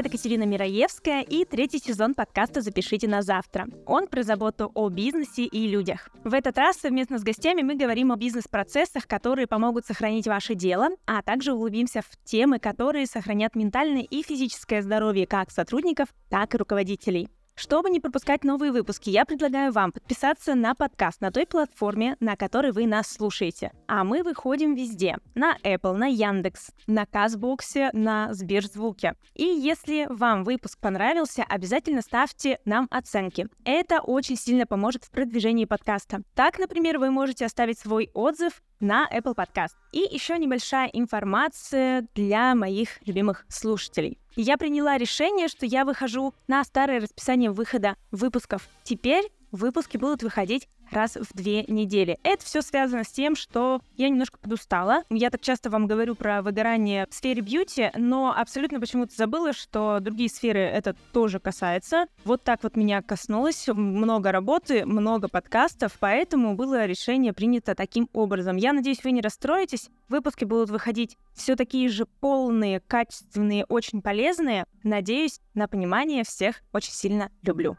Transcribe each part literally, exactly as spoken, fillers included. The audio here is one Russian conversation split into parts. Это Катерина Мироевская и третий сезон подкаста «Запишите на завтра». Он про заботу о бизнесе и людях. В этот раз совместно с гостями мы говорим о бизнес-процессах, которые помогут сохранить ваше дело, а также углубимся в темы, которые сохранят ментальное и физическое здоровье как сотрудников, так и руководителей. Чтобы не пропускать новые выпуски, я предлагаю вам подписаться на подкаст на той платформе, на которой вы нас слушаете. А мы выходим везде. На Apple, на Яндекс, на Castbox, на СберЗвуке. И если вам выпуск понравился, обязательно ставьте нам оценки. Это очень сильно поможет в продвижении подкаста. Так, например, вы можете оставить свой отзыв на Apple Podcast. И еще небольшая информация для моих любимых слушателей. Я приняла решение, что я выхожу на старое расписание выхода выпусков. Теперь выпуски будут выходить раз в две недели. Это все связано с тем, что я немножко подустала. Я так часто вам говорю про выгорание в сфере бьюти, но абсолютно почему-то забыла, что другие сферы это тоже касается. Вот так вот меня коснулось. Много работы, много подкастов, поэтому было решение принято таким образом. Я надеюсь, вы не расстроитесь. Выпуски будут выходить все такие же полные, качественные, очень полезные. Надеюсь на понимание. Всех очень сильно люблю.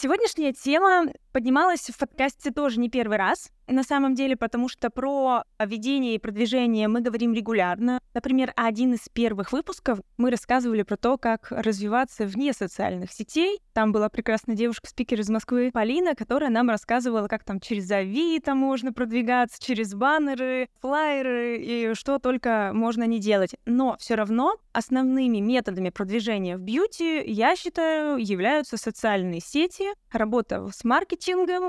Сегодняшняя тема поднималась в подкасте тоже не первый раз, на самом деле, потому что про ведение и продвижение мы говорим регулярно. Например, один из первых выпусков мы рассказывали про то, как развиваться вне социальных сетей. Там была прекрасная девушка-спикер из Москвы Полина, которая нам рассказывала, как там через Авито можно продвигаться, через баннеры, флайеры и что только можно не делать. Но все равно основными методами продвижения в бьюти, я считаю, являются социальные сети, работа с маркетингом,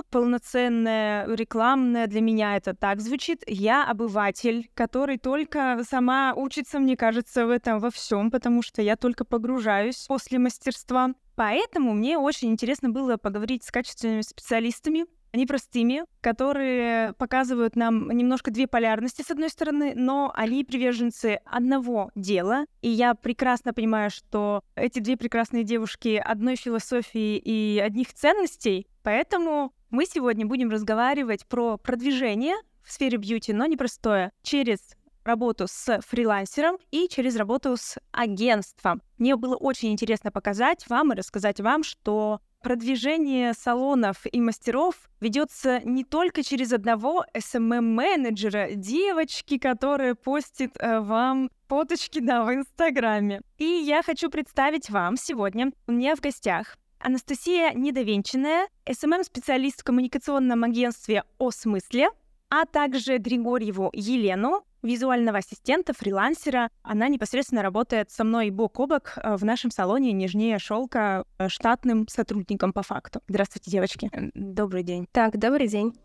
полноценная рекламная, для меня это так звучит. Я обыватель, который только сама учится, мне кажется, в этом во всем, потому что я только погружаюсь после мастерства. Поэтому мне очень интересно было поговорить с качественными специалистами, непростыми, которые показывают нам немножко две полярности, с одной стороны, но они приверженцы одного дела. И я прекрасно понимаю, что эти две прекрасные девушки одной философии и одних ценностей. Поэтому мы сегодня будем разговаривать про продвижение в сфере бьюти, но непростое, через работу с фрилансером и через работу с агентством. Мне было очень интересно показать вам и рассказать вам, что продвижение салонов и мастеров ведется не только через одного эс эм эм-менеджера, девочки, которая постит э, вам фоточки, да, в Инстаграме. И я хочу представить вам сегодня у меня в гостях Анастасия Недовенченная, эс эм эм-специалист в коммуникационном агентстве «О Смысле», а также Григорьеву Елену, визуального ассистента, фрилансера. Она непосредственно работает со мной бок о бок в нашем салоне «Нежнее шёлка» штатным сотрудником по факту. Здравствуйте, девочки. Добрый день. Так, добрый день.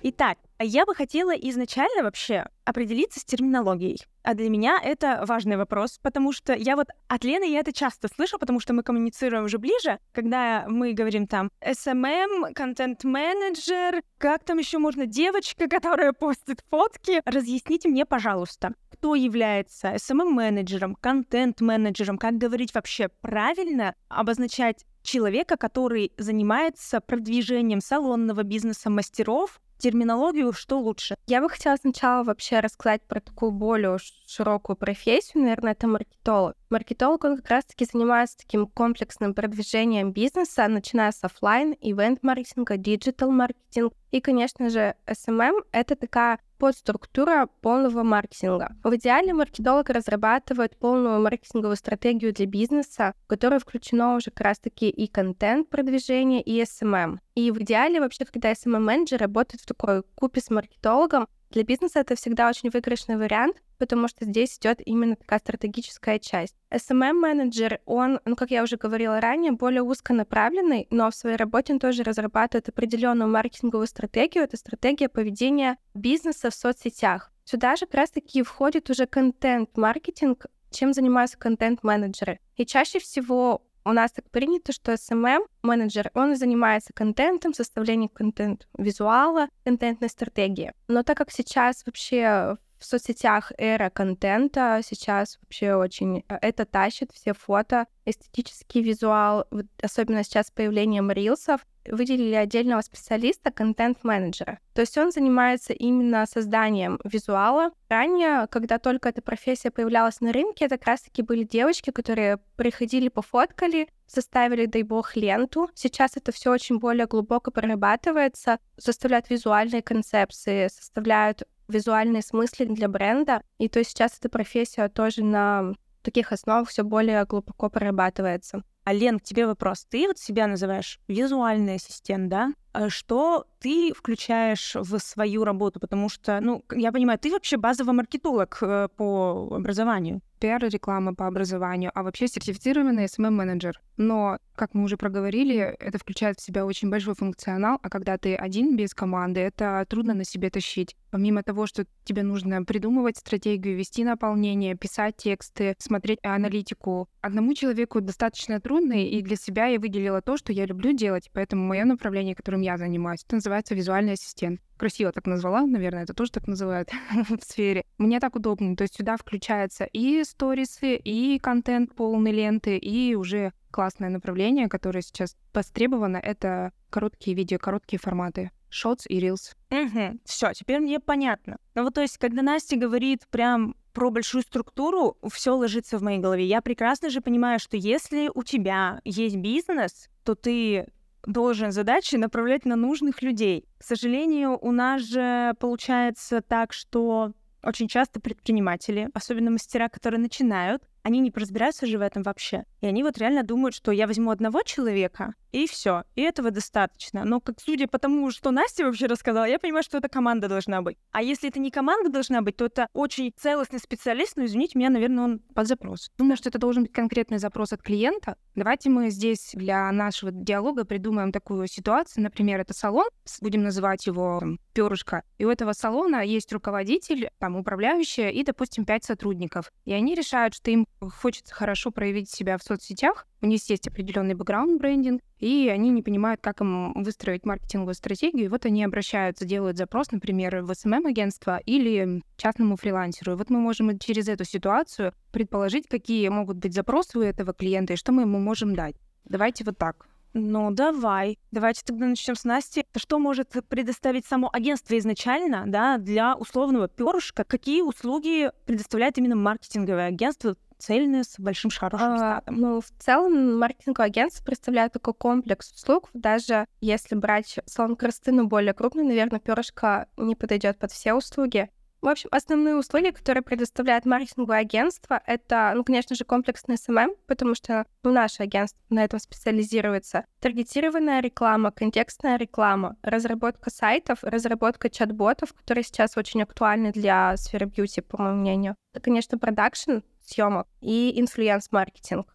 Итак, я бы хотела изначально вообще определиться с терминологией. А для меня это важный вопрос, потому что я вот от Лены я это часто слышу, потому что мы коммуницируем уже ближе, когда мы говорим там эс эм эм, контент-менеджер, как там еще можно, девочка, которая постит фотки. Разъясните мне, пожалуйста, кто является эс эм эм-менеджером, контент-менеджером, как говорить вообще правильно, обозначать человека, который занимается продвижением салонного бизнеса, мастеров, терминологию, что лучше? Я бы хотела сначала вообще рассказать про такую более широкую профессию, наверное, это маркетолог. Маркетолог, он как раз-таки занимается таким комплексным продвижением бизнеса, начиная с офлайн, ивент-маркетинга, диджитал-маркетинг. И, конечно же, эс эм эм — это такая подструктура полного маркетинга. В идеале маркетолог разрабатывает полную маркетинговую стратегию для бизнеса, в которую включено уже как раз-таки и контент-продвижение, и эс эм эм. И в идеале вообще, когда эс эм эм-менеджер работает в такой купе с маркетологом, для бизнеса это всегда очень выигрышный вариант, потому что здесь идет именно такая стратегическая часть. эс эм эм-менеджер, он, ну, как я уже говорила ранее, более узконаправленный, но в своей работе он тоже разрабатывает определенную маркетинговую стратегию. Это стратегия поведения бизнеса в соцсетях. Сюда же как раз-таки входит уже контент-маркетинг, чем занимаются контент-менеджеры. И чаще всего у нас так принято, что эс эм эм-менеджер, он занимается контентом, составлением контент-визуала, контентной стратегии. Но так как сейчас вообще в соцсетях эра контента, сейчас вообще очень это тащит, все фото, эстетический визуал, особенно сейчас с появлением рилсов, выделили отдельного специалиста, контент-менеджера. То есть он занимается именно созданием визуала. Ранее, когда только эта профессия появлялась на рынке, это как раз-таки были девочки, которые приходили, пофоткали, составили, дай бог, ленту. Сейчас это все очень более глубоко прорабатывается, составляют визуальные концепции, составляют визуальные смыслы для бренда. И то есть сейчас эта профессия тоже на таких основах все более глубоко прорабатывается. А, Лен, к тебе вопрос. Ты вот себя называешь визуальный ассистент, да? Что ты включаешь в свою работу? Потому что, ну, я понимаю, ты вообще базовый маркетолог по образованию. пи ар и реклама по образованию, а вообще сертифицированный эс эм эм-менеджер. Но, как мы уже проговорили, это включает в себя очень большой функционал, а когда ты один без команды, это трудно на себе тащить. Помимо того, что тебе нужно придумывать стратегию, вести наполнение, писать тексты, смотреть аналитику, одному человеку достаточно трудно, и для себя я выделила то, что я люблю делать, поэтому мое направление, которым я занимаюсь, это называется визуальный ассистент. Красиво так назвала, наверное, это тоже так называют в сфере. Мне так удобно, то есть сюда включаются и сторисы, и контент полной ленты, и уже классное направление, которое сейчас востребовано, это короткие видео, короткие форматы. Шотс и рилс. Угу. Все, теперь мне понятно. Ну вот, то есть, когда Настя говорит прям про большую структуру, все ложится в моей голове. Я прекрасно же понимаю, что если у тебя есть бизнес, то ты должен задачи направлять на нужных людей. К сожалению, у нас же получается так, что очень часто предприниматели, особенно мастера, которые начинают, они не разбираются же в этом вообще. И они вот реально думают, что я возьму одного человека, и все, и этого достаточно. Но как судя по тому, что Настя вообще рассказала, я понимаю, что это команда должна быть. А если это не команда должна быть, то это очень целостный специалист, но, извините меня, наверное, он под запрос. Думаю, что это должен быть конкретный запрос от клиента. Давайте мы здесь для нашего диалога придумаем такую ситуацию. Например, это салон, будем называть его там, «Пёрышко». И у этого салона есть руководитель, там, управляющая и, допустим, пять сотрудников. И они решают, что им хочется хорошо проявить себя в соцсетях, у них есть определенный бэкграунд брендинг, и они не понимают, как им выстроить маркетинговую стратегию, и вот они обращаются, делают запрос, например, в эс эм эм-агентство или частному фрилансеру. И вот мы можем через эту ситуацию предположить, какие могут быть запросы у этого клиента и что мы ему можем дать. Давайте вот так. Ну, давай. Давайте тогда начнем с Насти. Что может предоставить само агентство изначально, да, для условного пёрышка? Какие услуги предоставляет именно маркетинговое агентство, цельное, с большим шарушным статом? А, ну, в целом, маркетинговое агентство представляет такой комплекс услуг. Даже если брать салон красоты, но более крупный, наверное, пёрышко не подойдет под все услуги. В общем, основные услуги, которые предоставляет маркетинговое агентство, это, ну, конечно же, комплексный эс эм эм, потому что ну, наше агентство на этом специализируется. Таргетированная реклама, контекстная реклама, разработка сайтов, разработка чат-ботов, которые сейчас очень актуальны для сферы бьюти, по моему мнению. Это, конечно, продакшн, съемок и инфлюенс-маркетинг.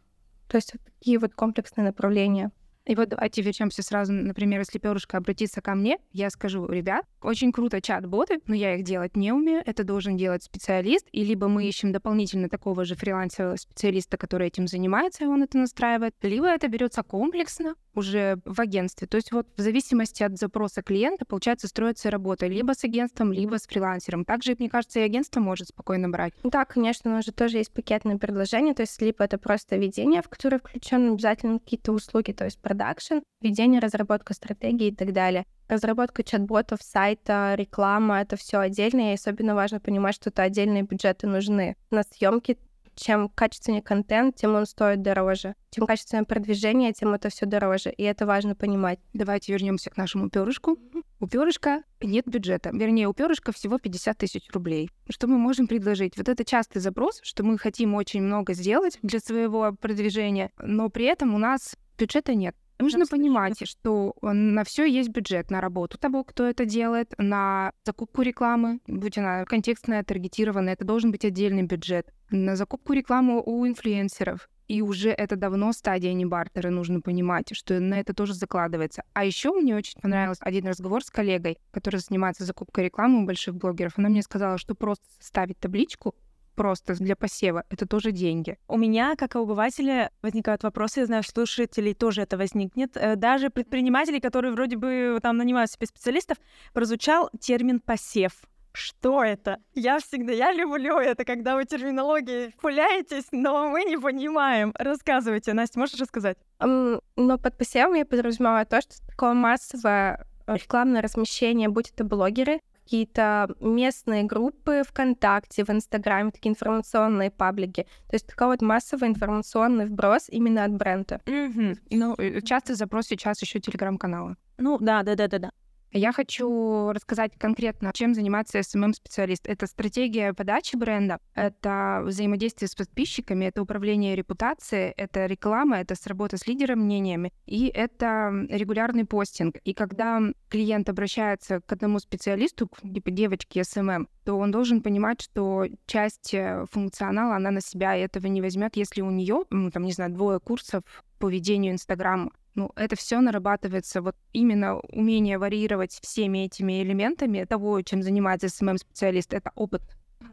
То есть вот такие вот комплексные направления. И вот давайте вернемся сразу, например, если пёрышко обратится ко мне, я скажу, ребят, очень круто чат-боты, но я их делать не умею, это должен делать специалист, и либо мы ищем дополнительно такого же фрилансера специалиста, который этим занимается, и он это настраивает, либо это берется комплексно уже в агентстве. То есть вот в зависимости от запроса клиента, получается, строится работа либо с агентством, либо с фрилансером. Также, мне кажется, и агентство может спокойно брать. Да, конечно, у нас же тоже есть пакетные предложения, то есть либо это просто ведение, в которое включены обязательно какие-то услуги, то есть продакшн, ведение, разработка стратегии и так далее. Разработка чат-ботов, сайта, реклама — это все отдельно, и особенно важно понимать, что это отдельные бюджеты нужны. На съемки чем качественнее контент, тем он стоит дороже. Чем качественное продвижение, тем это все дороже, и это важно понимать. Давайте вернемся к нашему пёрышку. У пёрышка нет бюджета. Вернее, у пёрышка всего пятьдесят тысяч рублей. Что мы можем предложить? Вот это частый запрос, что мы хотим очень много сделать для своего продвижения, но при этом у нас бюджета нет. Нужно понимать, что на все есть бюджет, на работу того, кто это делает, на закупку рекламы, будь она контекстная, таргетированная, это должен быть отдельный бюджет, на закупку рекламы у инфлюенсеров. И уже это давно стадия не бартера, нужно понимать, что на это тоже закладывается. А еще мне очень понравился один разговор с коллегой, который занимается закупкой рекламы у больших блогеров. Она мне сказала, что просто ставить табличку, просто для посева, это тоже деньги. У меня, как и у обывателя, возникают вопросы, я знаю, слушателей тоже это возникнет. Даже предприниматели, которые вроде бы там нанимают себе специалистов, прозвучал термин «посев». Что это? Я всегда, я люблю это, когда вы терминологией пуляетесь, но мы не понимаем. Рассказывайте, Настя, можешь рассказать? Um, но под пэ эс эм я подразумеваю то, что такое массовое рекламное размещение, будь это блогеры, какие-то местные группы ВКонтакте, в Инстаграме, такие информационные паблики. То есть такой вот массовый информационный вброс именно от бренда. Mm-hmm. Ну, частый запрос сейчас еще телеграм-каналы. Ну, да-да-да-да-да. Я хочу рассказать конкретно, чем занимается эс эм эм-специалист. Это стратегия подачи бренда, это взаимодействие с подписчиками, это управление репутацией, это реклама, это работа с лидером мнениями, и это регулярный постинг. И когда клиент обращается к одному специалисту, типа девочки эс эм эм, то он должен понимать, что часть функционала она на себя этого не возьмет, если у нее, ну, там, не знаю, двое курсов по ведению Инстаграма. Ну, это все нарабатывается, вот именно умение варьировать всеми этими элементами того, чем занимается эс эм эм-специалист, это опыт.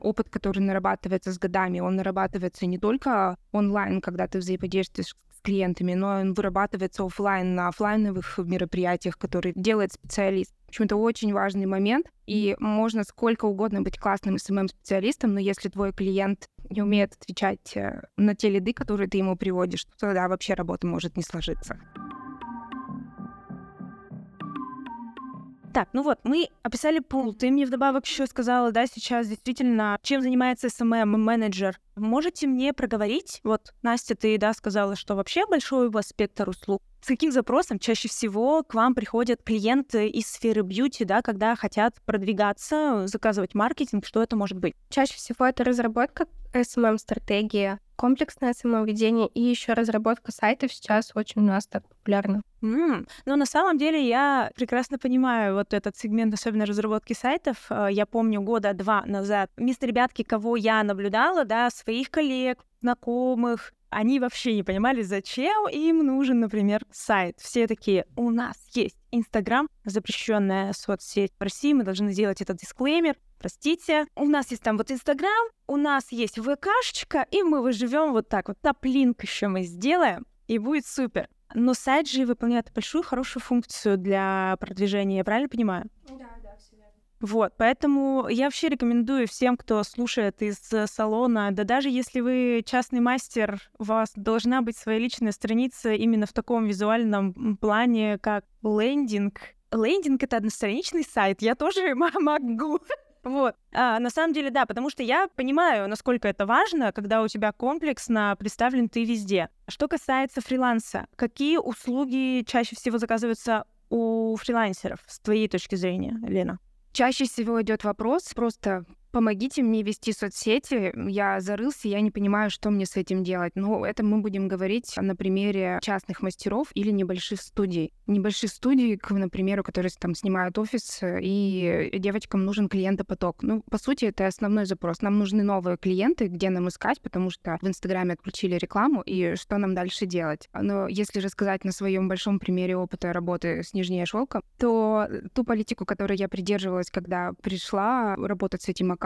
Опыт, который нарабатывается с годами, он нарабатывается не только онлайн, когда ты взаимодействуешь с клиентами, но он вырабатывается офлайн на офлайновых мероприятиях, которые делает специалист. В общем, это очень важный момент, и можно сколько угодно быть классным эс эм эм-специалистом, но если твой клиент не умеет отвечать на те лиды, которые ты ему приводишь, то тогда вообще работа может не сложиться. Так, ну вот, мы описали пул. Ты мне вдобавок еще сказала, да, сейчас действительно, чем занимается эс эм эм-менеджер. Можете мне проговорить? Вот, Настя, ты, да, сказала, что вообще большой у вас спектр услуг. С каким запросом чаще всего к вам приходят клиенты из сферы бьюти, да, когда хотят продвигаться, заказывать маркетинг, что это может быть? Чаще всего это разработка эс эм эм-стратегии, комплексное самоведение и еще разработка сайтов сейчас очень у нас так популярна. Mm. Но на самом деле я прекрасно понимаю вот этот сегмент, особенно разработки сайтов. Я помню года два назад вместо ребятки, кого я наблюдала, да, своих коллег, знакомых, они вообще не понимали, зачем им нужен, например, сайт. Все такие, у нас есть Инстаграм, запрещенная соцсеть в России, мы должны сделать этот дисклеймер, простите. У нас есть там вот Инстаграм, у нас есть ВКшечка, и мы выживем вот так вот. Топ-линк еще мы сделаем, и будет супер. Но сайт же выполняет большую хорошую функцию для продвижения, я правильно понимаю? Да, да, все верно. Вот, поэтому я вообще рекомендую всем, кто слушает из салона, да даже если вы частный мастер, у вас должна быть своя личная страница именно в таком визуальном плане, как лендинг. Лендинг — это одностраничный сайт, я тоже могу. Вот. А, на самом деле, да, потому что я понимаю, насколько это важно, когда у тебя комплексно представлен ты везде. Что касается фриланса, какие услуги чаще всего заказываются у фрилансеров, с твоей точки зрения, Лена? Чаще всего идет вопрос просто «помогите мне вести соцсети, я зарылся, я не понимаю, что мне с этим делать». Но это мы будем говорить на примере частных мастеров или небольших студий. Небольших студий, к, например, которые там снимают офис, и девочкам нужен клиентопоток. Ну, по сути, это основной запрос. Нам нужны новые клиенты, где нам искать, потому что в Инстаграме отключили рекламу, и что нам дальше делать? Но если рассказать на своем большом примере опыта работы с Нежнее шёлка, то ту политику, которой я придерживалась, когда пришла работать с этим аккаунтом,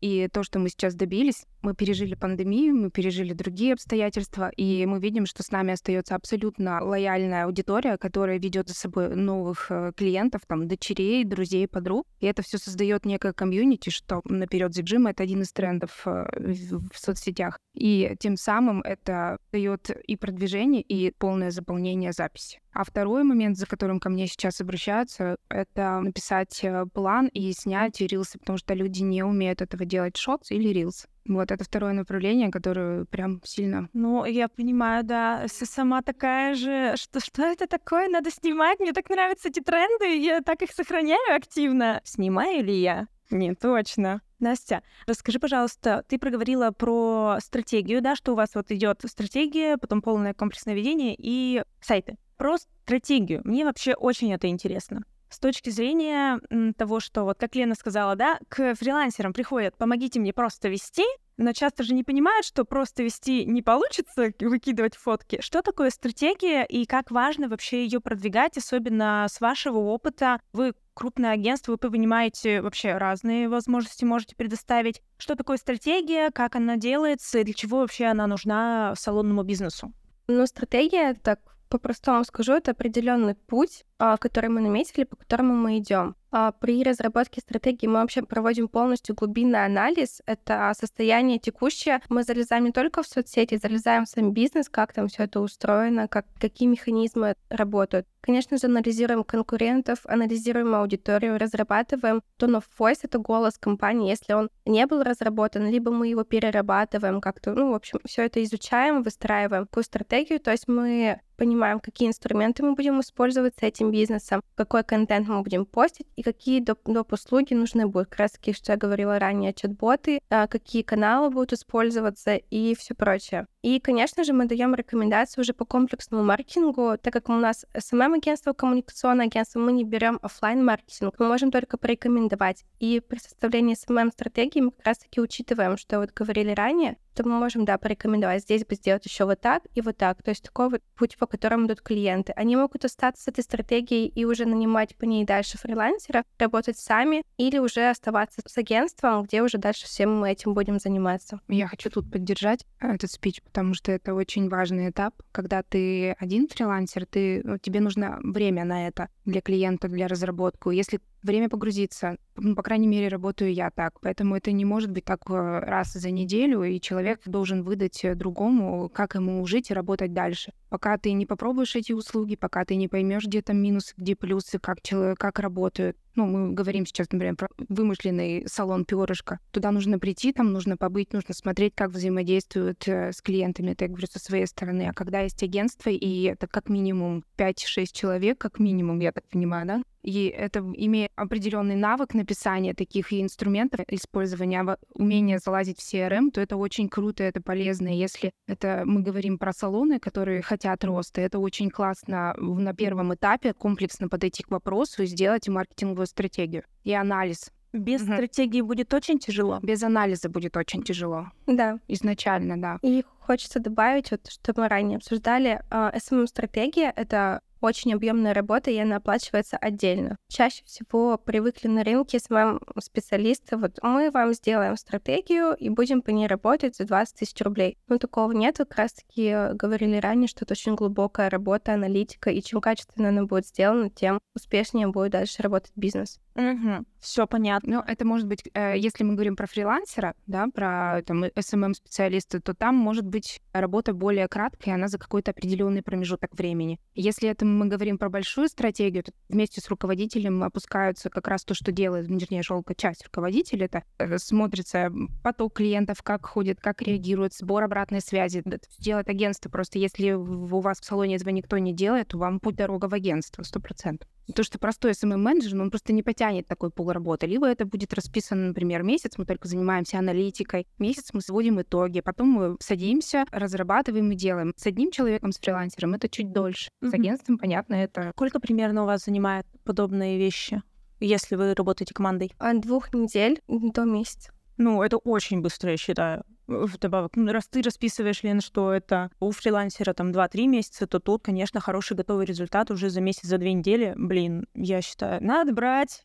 и то, что мы сейчас добились, мы пережили пандемию, мы пережили другие обстоятельства, и мы видим, что с нами остается абсолютно лояльная аудитория, которая ведет за собой новых клиентов, там, дочерей, друзей, подруг. И это все создает некое комьюнити, что наперед за джим — это один из трендов в соцсетях. И тем самым это дает и продвижение, и полное заполнение записи. А второй момент, за которым ко мне сейчас обращаются, это написать план и снять рилсы, потому что люди не умеют этого делать, шотс или рилс. Вот это второе направление, которое прям сильно... Ну, я понимаю, да, сама такая же, что, что это такое, надо снимать, мне так нравятся эти тренды, я так их сохраняю активно. Снимаю ли я? Не, точно. Настя, расскажи, пожалуйста, ты проговорила про стратегию, да, что у вас вот идет стратегия, потом полное комплексное ведение и сайты. Про стратегию. Мне вообще очень это интересно. С точки зрения того, что, вот как Лена сказала, да, к фрилансерам приходят, помогите мне просто вести, но часто же не понимают, что просто вести не получится, выкидывать фотки. Что такое стратегия и как важно вообще ее продвигать, особенно с вашего опыта? Вы крупное агентство, вы понимаете вообще разные возможности можете предоставить. Что такое стратегия, как она делается и для чего вообще она нужна салонному бизнесу? Ну, стратегия, так по-простому скажу, это определенный путь, который мы наметили, по которому мы идем. При разработке стратегии мы вообще проводим полностью глубинный анализ. Это состояние текущее. Мы залезаем не только в соцсети, залезаем в сам бизнес, как там все это устроено, как, какие механизмы работают. Конечно же, анализируем конкурентов, анализируем аудиторию, разрабатываем tone of voice, это голос компании, если он не был разработан, либо мы его перерабатываем как-то, ну, в общем, все это изучаем, выстраиваем такую стратегию, то есть мы понимаем, какие инструменты мы будем использовать с этим бизнесом, какой контент мы будем постить и какие доп. доп. Услуги нужны будут. Как раз таки, что я говорила ранее, чат-боты, какие каналы будут использоваться и все прочее. И, конечно же, мы даем рекомендации уже по комплексному маркетингу, так как у нас эс эм эм-агентство, коммуникационное агентство, мы не берем офлайн-маркетинг, мы можем только порекомендовать. И при составлении эс эм эм-стратегии мы как раз-таки учитываем, что вот говорили ранее, то мы можем, да, порекомендовать, здесь бы сделать еще вот так и вот так. То есть такой вот путь, по которому идут клиенты. Они могут остаться с этой стратегией и уже нанимать по ней дальше фрилансеров, работать сами или уже оставаться с агентством, где уже дальше всем мы этим будем заниматься. Я хочу тут поддержать этот спич, потому что это очень важный этап. Когда ты один фрилансер, ты, тебе нужно время на это для клиента, для разработки. Если время погрузиться. Ну, по крайней мере, работаю я так. Поэтому это не может быть так раз за неделю, и человек должен выдать другому, как ему жить и работать дальше. Пока ты не попробуешь эти услуги, пока ты не поймешь, где там минусы, где плюсы, как, человек, как работают. Ну, мы говорим сейчас, например, про вымышленный салон «Пёрышко». Туда нужно прийти, там нужно побыть, нужно смотреть, как взаимодействуют с клиентами. Это я говорю со своей стороны. А когда есть агентство, и это как минимум пять-шесть человек, как минимум, я так понимаю, да? И это, имея определенный навык написания таких и инструментов, использования, умение залазить в си эр эм, то это очень круто, это полезно. Если это мы говорим про салоны, которые хотят роста, это очень классно на первом этапе комплексно подойти к вопросу и сделать маркетинговую стратегию и анализ. Без угу. стратегии будет очень тяжело. Без анализа будет очень тяжело. Да. Изначально, да. И хочется добавить, вот, что мы ранее обсуждали, эс эм эм-стратегия — это очень объемная работа, и она оплачивается отдельно. Чаще всего привыкли на рынке эс эм эм-специалисты, вот мы вам сделаем стратегию и будем по ней работать за двадцать тысяч рублей. Но такого нет, как раз-таки говорили ранее, что это очень глубокая работа, аналитика, и чем качественно она будет сделана, тем успешнее будет дальше работать бизнес. Угу. Все понятно. Ну, это может быть, э, если мы говорим про фрилансера, да, про там эс эм эм-специалиста, то там может быть работа более краткая, она за какой-то определенный промежуток времени. Если это мы говорим про большую стратегию, то вместе с руководителем опускаются как раз то, что делает Нежнее шёлка, часть руководителя. Это э, смотрится поток клиентов, как ходит, как реагирует, сбор обратной связи. Это делает агентство. Просто если у вас в салоне этого никто не делает, то вам путь дорога в агентство, сто процентов. То, что простой эс эм эм-менеджер, он просто не потянет такой пул работы. Либо это будет расписано, например, месяц, мы только занимаемся аналитикой, месяц мы сводим итоги, потом мы садимся, разрабатываем и делаем. С одним человеком, с фрилансером, это чуть дольше. С агентством, понятно, это... Сколько примерно у вас занимает подобные вещи, если вы работаете командой? От двух недель до месяца. Ну, это очень быстро, я считаю. Вдобавок, раз ты расписываешь, Лен, что это у фрилансера там два-три месяца, то тут, конечно, хороший готовый результат уже за месяц, за две недели. Блин, я считаю, надо брать.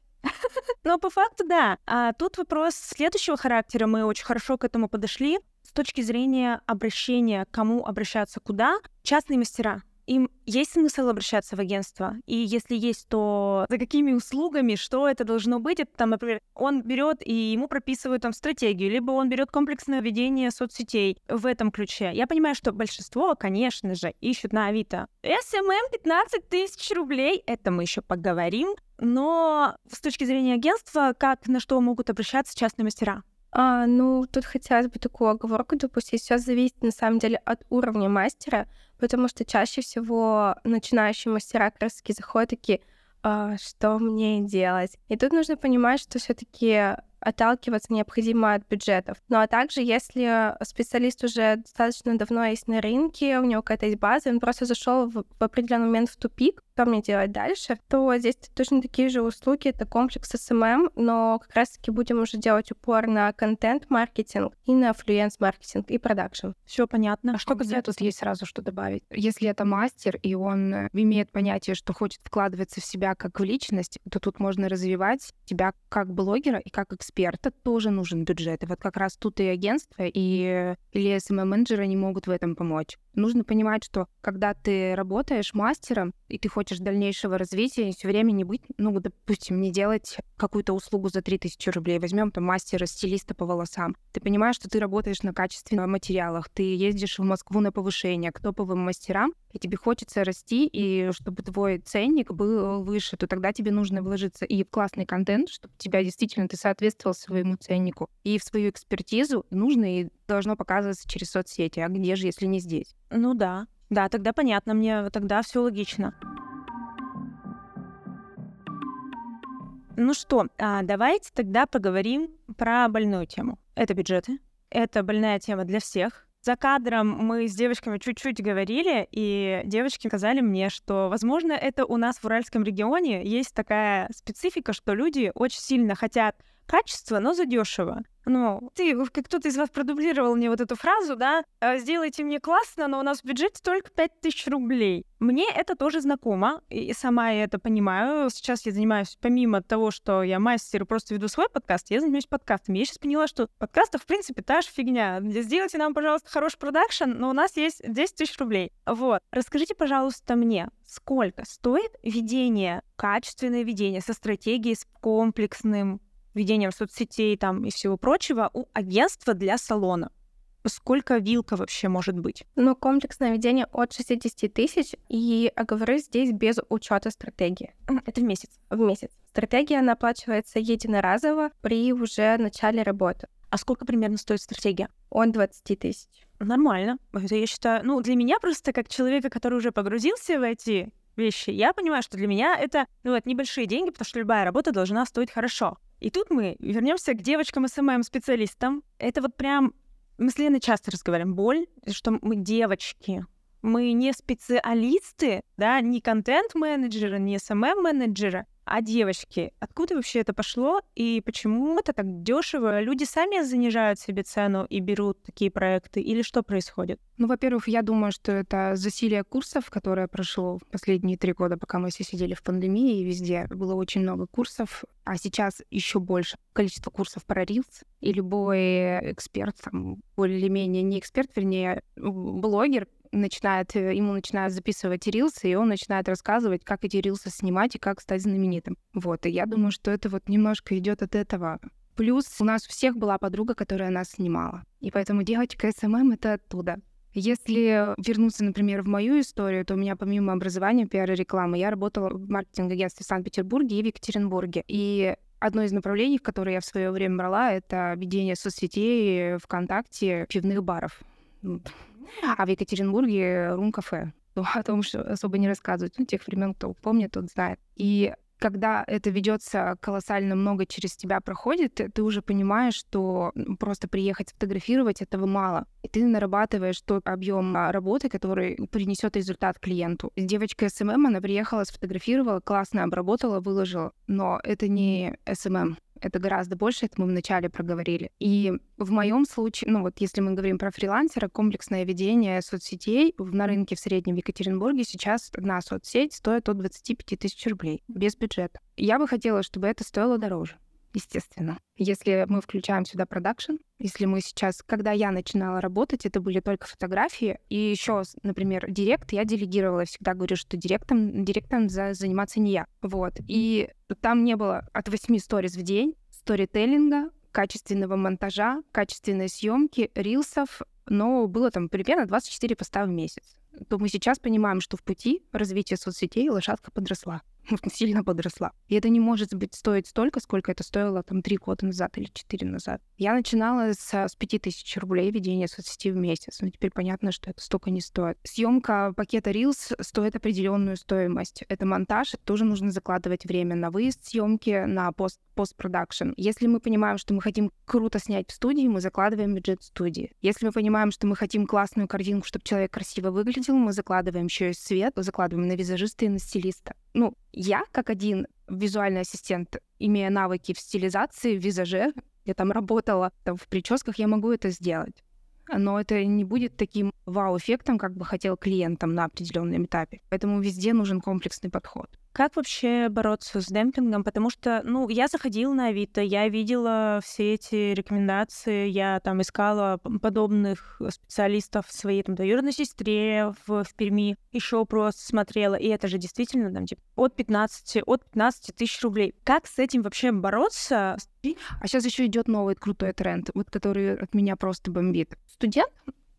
Но по факту, да. А тут вопрос следующего характера. Мы очень хорошо к этому подошли. С точки зрения обращения, кому обращаться, куда. Частные мастера. Им есть смысл обращаться в агентство? И если есть, то за какими услугами, что это должно быть? Это, там, например, он берет и ему прописывают там стратегию, либо он берет комплексное ведение соцсетей в этом ключе. Я понимаю, что большинство, конечно же, ищут на Авито. эс эм эм пятнадцать тысяч рублей, это мы еще поговорим. Но с точки зрения агентства, как, на что могут обращаться частные мастера? А, ну, тут хотелось бы такую оговорку допустить. Все зависит, на самом деле, от уровня мастера, потому что чаще всего начинающие мастера как раз-таки заходят такие, а, что мне делать? И тут нужно понимать, что все-таки отталкиваться необходимо от бюджетов. Ну, а также, если специалист уже достаточно давно есть на рынке, у него какая-то есть база, он просто зашел в, в определенный момент в тупик, что мне делать дальше, то здесь точно такие же услуги, это комплекс эс эм эм, но как раз-таки будем уже делать упор на контент-маркетинг и на флюенс-маркетинг и продакшн. Все понятно. А что касается... Тут есть сразу что добавить. Если это мастер, и он имеет понятие, что хочет вкладываться в себя как в личность, то тут можно развивать тебя как блогера и как эксперта. Эксперта тоже нужен бюджет. И вот как раз тут и агентство, и, или эс эм эм-менеджеры не могут в этом помочь. нужно понимать, что когда ты работаешь мастером, и ты хочешь дальнейшего развития, все время не быть, ну, допустим, не делать какую-то услугу за три тысячи рублей. Возьмем там мастера-стилиста по волосам. Ты понимаешь, что ты работаешь на качественных материалах, ты ездишь в Москву на повышение к топовым мастерам, и тебе хочется расти, и чтобы твой ценник был выше, то тогда тебе нужно вложиться и в классный контент, чтобы тебя действительно ты соответствовал своему ценнику, и в свою экспертизу нужно и должно показываться через соцсети. А где же, если не здесь? Ну да, да, тогда понятно мне, тогда все логично. Ну что, давайте тогда поговорим про больную тему. Это бюджеты, это больная тема для всех. За кадром мы с девочками чуть-чуть говорили, и девочки сказали мне, что, возможно, это у нас в Уральском регионе есть такая специфика, что люди очень сильно хотят качества, но задешево. Ну, ты, кто-то из вас продублировал мне вот эту фразу, да? «Сделайте мне классно, но у нас в бюджете только пять тысяч рублей». Мне это тоже знакомо, и сама я это понимаю. Сейчас я занимаюсь, помимо того, что я мастер и просто веду свой подкаст, я занимаюсь подкастами. Я сейчас поняла, что подкастов, в принципе, та же фигня. Сделайте нам, пожалуйста, хороший продакшн, но у нас есть десять тысяч рублей. Вот. Расскажите, пожалуйста, мне, сколько стоит ведение, качественное ведение со стратегией, с комплексным ведением соцсетей там и всего прочего у агентства для салона? Сколько вилка вообще может быть? Ну, комплексное ведение от шестьдесят тысяч, и оговоры здесь без учета стратегии. Это в месяц? В месяц. Стратегия, она оплачивается единоразово при уже начале работы. А сколько примерно стоит стратегия? От двадцать тысяч. Нормально. Это, я считаю, ну, для меня просто, как человека, который уже погрузился в эти вещи, я понимаю, что для меня это, ну, это небольшие деньги, потому что любая работа должна стоить хорошо. И тут мы вернемся к девочкам эс эм эм-специалистам. Это вот прям... Мы с Леной часто разговариваем. Боль, что мы девочки. Мы не специалисты, да, не контент-менеджеры, не эс эм эм-менеджеры, а девочки. Откуда вообще это пошло и почему это так дешево? Люди сами занижают себе цену и берут такие проекты? Или что происходит? Ну, во-первых, я думаю, что это засилие курсов, которое прошло в последние три года, пока мы все сидели в пандемии, и везде было очень много курсов, а сейчас еще больше. Количество курсов про Reels, и любой эксперт, там, более или менее не эксперт, вернее, блогер, начинает, ему начинают записывать рилсы, и он начинает рассказывать, как эти рилсы снимать и как стать знаменитым. Вот, и я думаю, что это вот немножко идет от этого. Плюс у нас у всех была подруга, которая нас снимала, и поэтому девочка эс эм эм — это оттуда. Если вернуться, например, в мою историю, то у меня помимо образования, пиар и рекламы, я работала в маркетинг-агентстве в Санкт-Петербурге и в Екатеринбурге. И одно из направлений, в которое я в свое время брала, это ведение соцсетей, ВКонтакте, пивных баров. А в Екатеринбурге рум-кафе. О том, что особо не рассказывают. Ну, тех времен, кто помнит, тот знает. И когда это ведется колоссально много через тебя проходит, ты уже понимаешь, что просто приехать сфотографировать этого мало. И ты нарабатываешь тот объем работы, который принесет результат клиенту. Девочка эс эм эм, она приехала, сфотографировала, классно обработала, выложила. Но это не эс эм эм. Это гораздо больше, это мы вначале проговорили. И в моем случае, ну вот если мы говорим про фрилансера, комплексное ведение соцсетей на рынке в среднем в Екатеринбурге сейчас одна соцсеть стоит от двадцать пять тысяч рублей без бюджета. Я бы хотела, чтобы это стоило дороже, естественно. Если мы включаем сюда продакшн, если мы сейчас, когда я начинала работать, это были только фотографии, и еще, например, директ я делегировала, я всегда говорю, что директом, директом за, заниматься не я, вот, и там не было от восьми сториз в день, сторителлинга, качественного монтажа, качественной съемки, рилсов, но было там примерно двадцать четыре поста в месяц. То мы сейчас понимаем, что в пути развития соцсетей лошадка подросла, сильно подросла. И это не может быть стоить столько, сколько это стоило там три года назад или четыре назад. Я начинала с, с пять тысяч рублей ведения соцсети в месяц, но теперь понятно, что это столько не стоит. Съемка пакета Reels стоит определенную стоимость. Это монтаж, это тоже нужно закладывать время на выезд съемки, на пост, постпродакшн. Если мы понимаем, что мы хотим круто снять в студии, мы закладываем бюджет студии. Если мы понимаем, что мы хотим классную картинку, чтобы человек красиво выглядел, мы закладываем еще и свет, закладываем на визажиста и на стилиста. Ну, я, как один визуальный ассистент, имея навыки в стилизации, в визаже, я там работала там, в прическах, я могу это сделать. Но это не будет таким вау-эффектом, как бы хотел клиент там, на определенном этапе. Поэтому везде нужен комплексный подход. Как вообще бороться с демпингом? Потому что, ну, я заходила на Авито, я видела все эти рекомендации, я там искала подобных специалистов в своей там двоюродной сестре в, в Перми, еще просто смотрела, и это же действительно там типа от пятнадцати, от пятнадцати тысяч рублей. Как с этим вообще бороться? А сейчас еще идет новый крутой тренд, вот который от меня просто бомбит. Студент?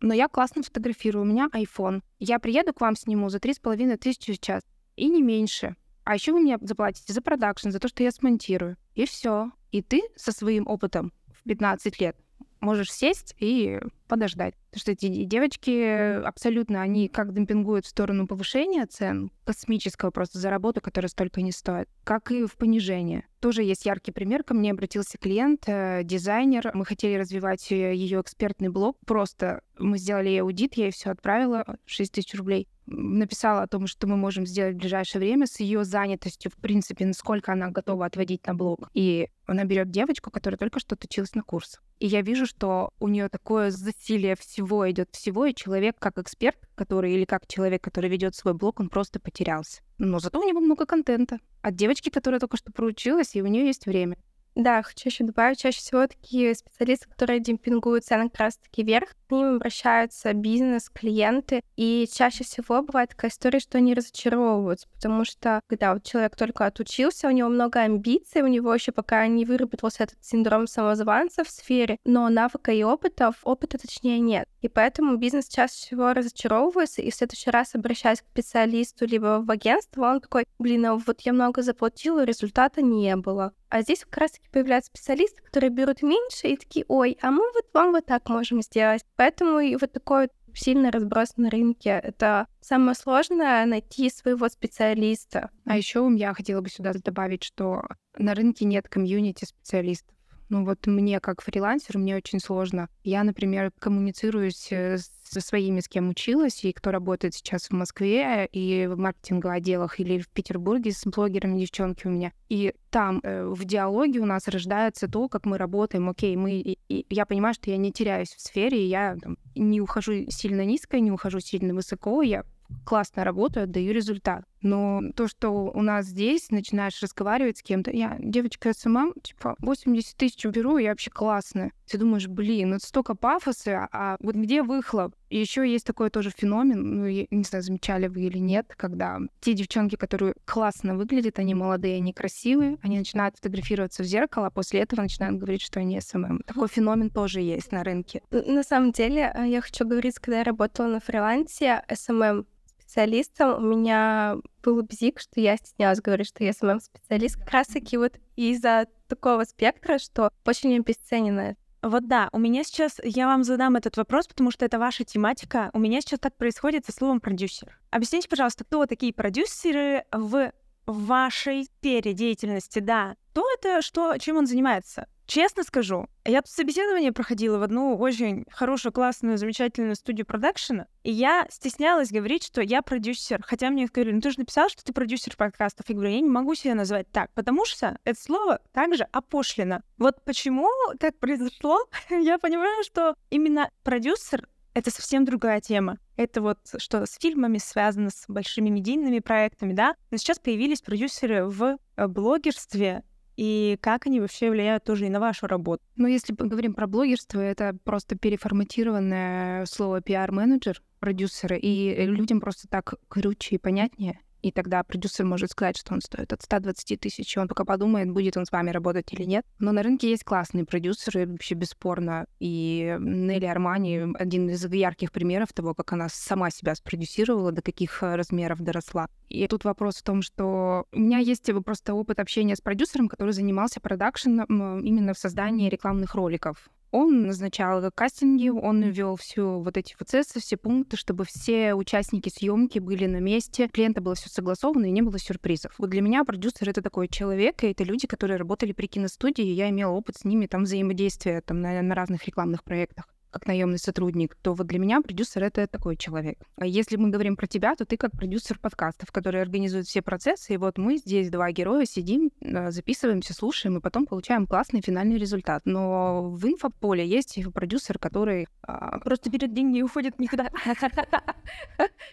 Но я классно фотографирую, у меня iPhone. Я приеду к вам, сниму за три с половиной тысячи в час. И не меньше. А еще вы мне заплатите за продакшн, за то, что я смонтирую. И все. И ты со своим опытом в пятнадцать лет можешь сесть и подождать. Потому что эти девочки абсолютно, они как демпингуют в сторону повышения цен, космического просто за работу, которая столько не стоит, как и в понижение. Тоже есть яркий пример. Ко мне обратился клиент, э, дизайнер. Мы хотели развивать ее экспертный блог. Просто мы сделали ей аудит, я ей все отправила, шесть тысяч рублей. Написала о том, что мы можем сделать в ближайшее время с ее занятостью, в принципе, насколько она готова отводить на блог. И она берет девочку, которая только что отучилась на курс. И я вижу, что у нее такое засилие всего идет всего, и человек как эксперт, который или как человек, который ведет свой блог, он просто потерялся. Но зато у него много контента от девочки, которая только что проучилась, и у нее есть время. Да, хочу еще добавить, чаще всего такие специалисты, которые демпингуют цены как раз-таки вверх, к ним обращаются бизнес, клиенты, и чаще всего бывает такая история, что они разочаровываются, потому что, когда вот человек только отучился, у него много амбиций, у него еще пока не выработался этот синдром самозванца в сфере, но навыка и опытов, опыта точнее нет, и поэтому бизнес чаще всего разочаровывается, и в следующий раз, обращаясь к специалисту либо в агентство, он такой, блин, а вот я много заплатила, результата не было. А здесь как раз-таки появляются специалисты, которые берут меньше и такие, ой, а мы вот вам вот так можем сделать. Поэтому и вот такой вот сильный разброс на рынке. Это самое сложное — найти своего специалиста. А еще я хотела бы сюда добавить, что на рынке нет комьюнити специалистов. Ну вот мне, как фрилансеру, мне очень сложно. Я, например, коммуницируюсь с со своими, с кем училась, и кто работает сейчас в Москве и в маркетинговых отделах, или в Петербурге с блогерами, девчонки у меня. И там э, в диалоге у нас рождается то, как мы работаем. Окей, мы, и, и я понимаю, что я не теряюсь в сфере, и я там, не ухожу сильно низко, не ухожу сильно высоко, я классно работаю, отдаю результат. Но то, что у нас здесь, начинаешь разговаривать с кем-то, я, девочка эс эм эм, типа, восемьдесят тысяч беру, я вообще классная. Ты думаешь, блин, вот столько пафоса, а вот где выхлоп? И еще есть такой тоже феномен, ну, я не знаю, замечали вы или нет, когда те девчонки, которые классно выглядят, они молодые, они красивые, они начинают фотографироваться в зеркало, а после этого начинают говорить, что они эс эм эм. Такой феномен тоже есть на рынке. На самом деле, я хочу говорить, когда я работала на фрилансе эс эм эм специалистом, у меня был бзик, что я стеснялась говорить, что я эс эм эм-специалист, как раз-таки вот из-за такого спектра, что очень обесцененная. Вот да, у меня сейчас, я вам задам этот вопрос, потому что это ваша тематика, у меня сейчас так происходит со словом продюсер. Объясните, пожалуйста, кто такие продюсеры в вашей сфере деятельности, да? Кто это, что, чем он занимается? Честно скажу, я тут собеседование проходила в одну очень хорошую, классную, замечательную студию продакшена, и я стеснялась говорить, что я продюсер. Хотя мне говорили, ну ты же написала, что ты продюсер подкастов. Я говорю, я не могу себя назвать так, потому что это слово также опошлено. Вот почему так произошло, я понимаю, что именно продюсер — это совсем другая тема. Это вот что с фильмами связано, с большими медийными проектами, да? Но сейчас появились продюсеры в блогерстве, и как они вообще влияют тоже и на вашу работу? Ну, если мы говорим про блогерство, это просто переформатированное слово пиар-менеджер, продюсеры, и людям просто так круче и понятнее. И тогда продюсер может сказать, что он стоит от ста двадцати тысяч, и он пока подумает, будет он с вами работать или нет. Но на рынке есть классные продюсеры, вообще бесспорно. И Нелли Армани — один из ярких примеров того, как она сама себя спродюсировала, до каких размеров доросла. И тут вопрос в том, что у меня есть просто опыт общения с продюсером, который занимался продакшеном именно в создании рекламных роликов. Он назначал кастинги, он вел все вот эти процессы, все пункты, чтобы все участники съемки были на месте, клиента было все согласовано и не было сюрпризов. Вот для меня продюсер — это такой человек, и это люди, которые работали при киностудии, и я имела опыт с ними там взаимодействия там, на, на разных рекламных проектах. как наемный сотрудник, то вот для меня продюсер — это такой человек. А если мы говорим про тебя, то ты как продюсер подкастов, который организует все процессы, и вот мы здесь, два героя, сидим, записываемся, слушаем, и потом получаем классный финальный результат. Но в инфополе есть продюсер, который а, просто берет деньги и уходит никуда.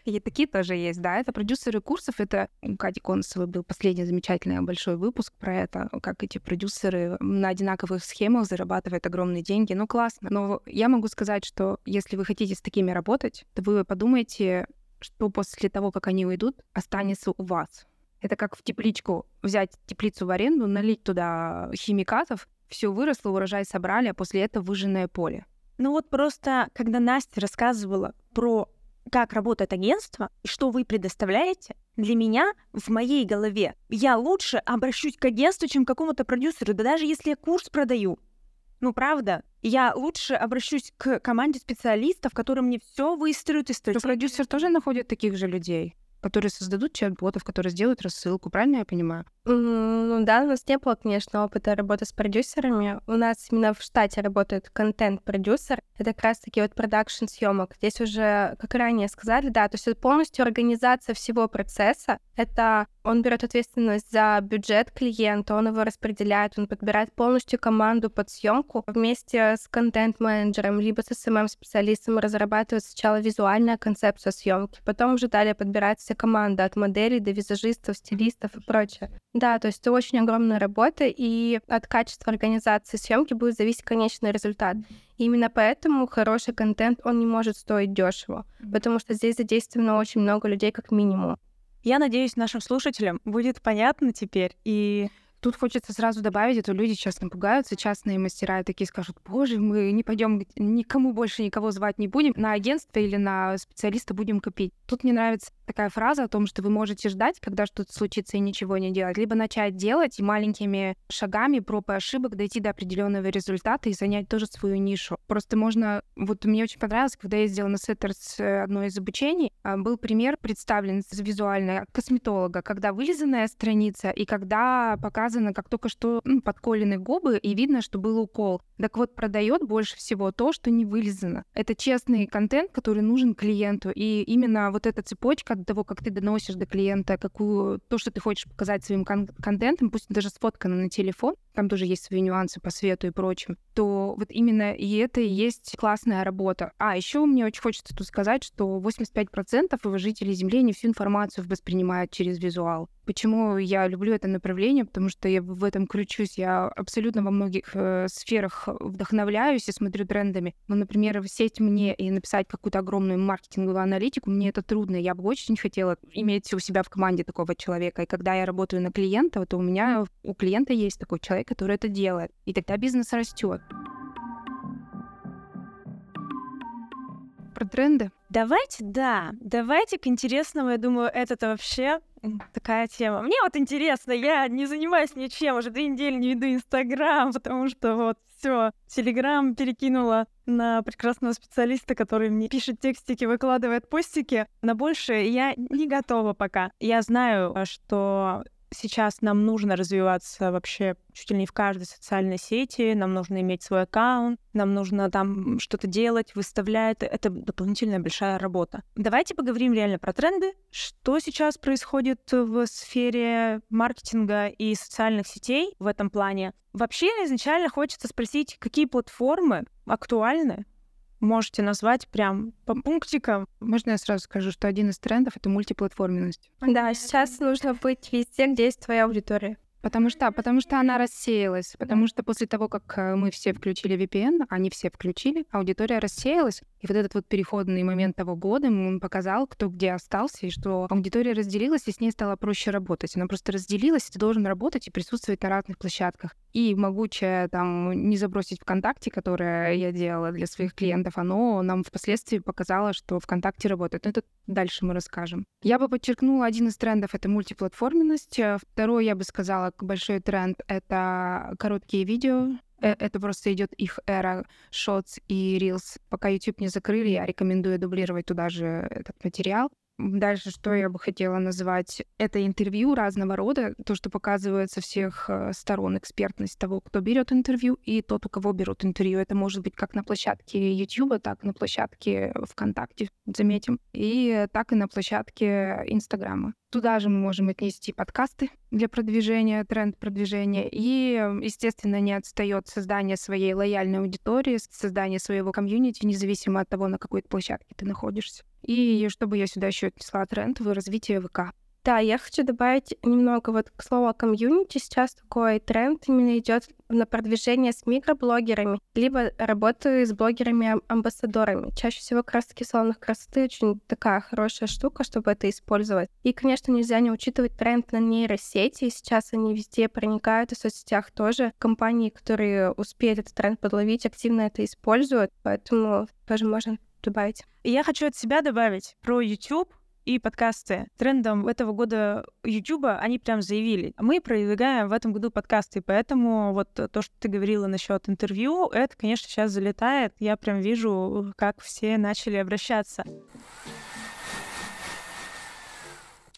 И такие тоже есть, да. Это продюсеры курсов, это у Кати Консовой был последний замечательный большой выпуск про это, как эти продюсеры на одинаковых схемах зарабатывают огромные деньги. Ну, классно. Но я могу сказать, что если вы хотите с такими работать, то вы подумайте, что после того, как они уйдут, останется у вас. Это как в тепличку взять теплицу в аренду, налить туда химикатов, все выросло, урожай собрали, а после этого выжженное поле. Ну вот просто, когда Настя рассказывала про как работает агентство и что вы предоставляете, для меня в моей голове я лучше обращусь к агентству, чем к какому-то продюсеру, да даже если я курс продаю. Ну правда, я лучше обращусь к команде специалистов, которые мне все выстроят и строят. Продюсер тоже находит таких же людей, которые создадут чат-ботов, которые сделают рассылку, правильно я понимаю? Ну да, у нас не было, конечно, опыта работы с продюсерами. У нас именно в штате работает контент-продюсер. Это как раз-таки вот продакшн съемок. Здесь уже, как ранее сказали, да, то есть это полностью организация всего процесса. Это он берет ответственность за бюджет клиента, он его распределяет, он подбирает полностью команду под съемку вместе с контент-менеджером, либо с эс эм эм-специалистом, разрабатывает сначала визуальная концепция съемки, потом уже далее подбирает вся команда от моделей до визажистов, стилистов и прочее. Да, то есть это очень огромная работа, и от качества организации съемки будет зависеть конечный результат. И именно поэтому хороший контент, он не может стоить дешево, потому что здесь задействовано очень много людей как минимум. Я надеюсь, нашим слушателям будет понятно теперь. И тут хочется сразу добавить, это люди честно пугаются, частные мастера такие скажут: боже, мы не пойдем, никому больше никого звать не будем, на агентство или на специалиста будем копить. Тут мне нравится такая фраза о том, что вы можете ждать, когда что-то случится, и ничего не делать, либо начать делать и маленькими шагами, проб и ошибок дойти до определенного результата и занять тоже свою нишу. Просто можно... Вот мне очень понравилось, когда я ездила на сеттер с одной из обучений, был пример представлен визуально косметолога, когда вылизанная страница и когда показывают, как только что ну, подколены губы, и видно, что был укол. Так вот, продает больше всего то, что не вылизано. Это честный контент, который нужен клиенту. И именно вот эта цепочка от того, как ты доносишь до клиента какую, то, что ты хочешь показать своим кон- контентом, пусть даже сфоткано на телефон, там тоже есть свои нюансы по свету и прочим, то вот именно и это и есть классная работа. А еще мне очень хочется тут сказать, что восемьдесят пять процентов его жителей Земли не всю информацию воспринимают через визуал. Почему я люблю это направление? Потому что я в этом кручусь. Я абсолютно во многих э, сферах вдохновляюсь и смотрю трендами. Но, например, сесть мне и написать какую-то огромную маркетинговую аналитику, мне это трудно. Я бы очень хотела иметь у себя в команде такого человека. И когда я работаю на клиента, то у меня у клиента есть такой человек, который это делает. И тогда бизнес растет. Про тренды? Давайте, да, давайте к интересному. Я думаю, это-то вообще такая тема. Мне вот интересно, я не занимаюсь ничем, уже две недели не веду Инстаграм, потому что вот все, Телеграм перекинула на прекрасного специалиста, который мне пишет текстики, выкладывает постики. На большее я не готова пока. Я знаю, что сейчас нам нужно развиваться вообще чуть ли не в каждой социальной сети, нам нужно иметь свой аккаунт, нам нужно там что-то делать, выставлять. Это дополнительная большая работа. Давайте поговорим реально про тренды. Что сейчас происходит в сфере маркетинга и социальных сетей в этом плане? Вообще изначально хочется спросить, какие платформы актуальны? Можете назвать прям по пунктикам. Можно я сразу скажу, что один из трендов — это мультиплатформенность. Да, сейчас нужно быть везде, где есть твоя аудитория. Потому что, потому что она рассеялась. Потому что после того, как мы все включили ви пи эн, они все включили, аудитория рассеялась. И вот этот вот переходный момент того года, он показал, кто где остался, и что аудитория разделилась, и с ней стало проще работать. Она просто разделилась, и ты должен работать и присутствовать на разных площадках. И могучее там не забросить ВКонтакте, которое я делала для своих клиентов, оно нам впоследствии показало, что ВКонтакте работает. Но это дальше мы расскажем. Я бы подчеркнула, один из трендов — это мультиплатформенность. Второй, я бы сказала, большой тренд — это короткие видео. Это просто идет их эра Shorts и Reels. Пока YouTube не закрыли, я рекомендую дублировать туда же этот материал. Дальше, что я бы хотела назвать, это интервью разного рода, то, что показывает со всех сторон экспертность того, кто берет интервью, и тот, у кого берут интервью. Это может быть как на площадке Ютьюба, так и на площадке ВКонтакте, заметим, и так и на площадке Инстаграма. Туда же мы можем отнести подкасты для продвижения, тренд продвижения. И, естественно, не отстает создание своей лояльной аудитории, создание своего комьюнити, независимо от того, на какой площадке ты находишься. И чтобы я сюда еще отнесла тренд в развитие ВК. Да, я хочу добавить немного вот к слову комьюнити. Сейчас такой тренд именно идет на продвижение с микроблогерами, либо работаю с блогерами-амбассадорами. Чаще всего как раз-таки в салонах красоты очень такая хорошая штука, чтобы это использовать. И, конечно, нельзя не учитывать тренд на нейросети. Сейчас они везде проникают, и в соцсетях тоже. Компании, которые успеют этот тренд подловить, активно это используют. Поэтому тоже можно добавить. Я хочу от себя добавить про YouTube и подкасты. Трендом этого года Ютуба они прям заявили. Мы продвигаем в этом году подкасты, поэтому вот то, что ты говорила насчет интервью, это, конечно, сейчас залетает. Я прям вижу, как все начали обращаться.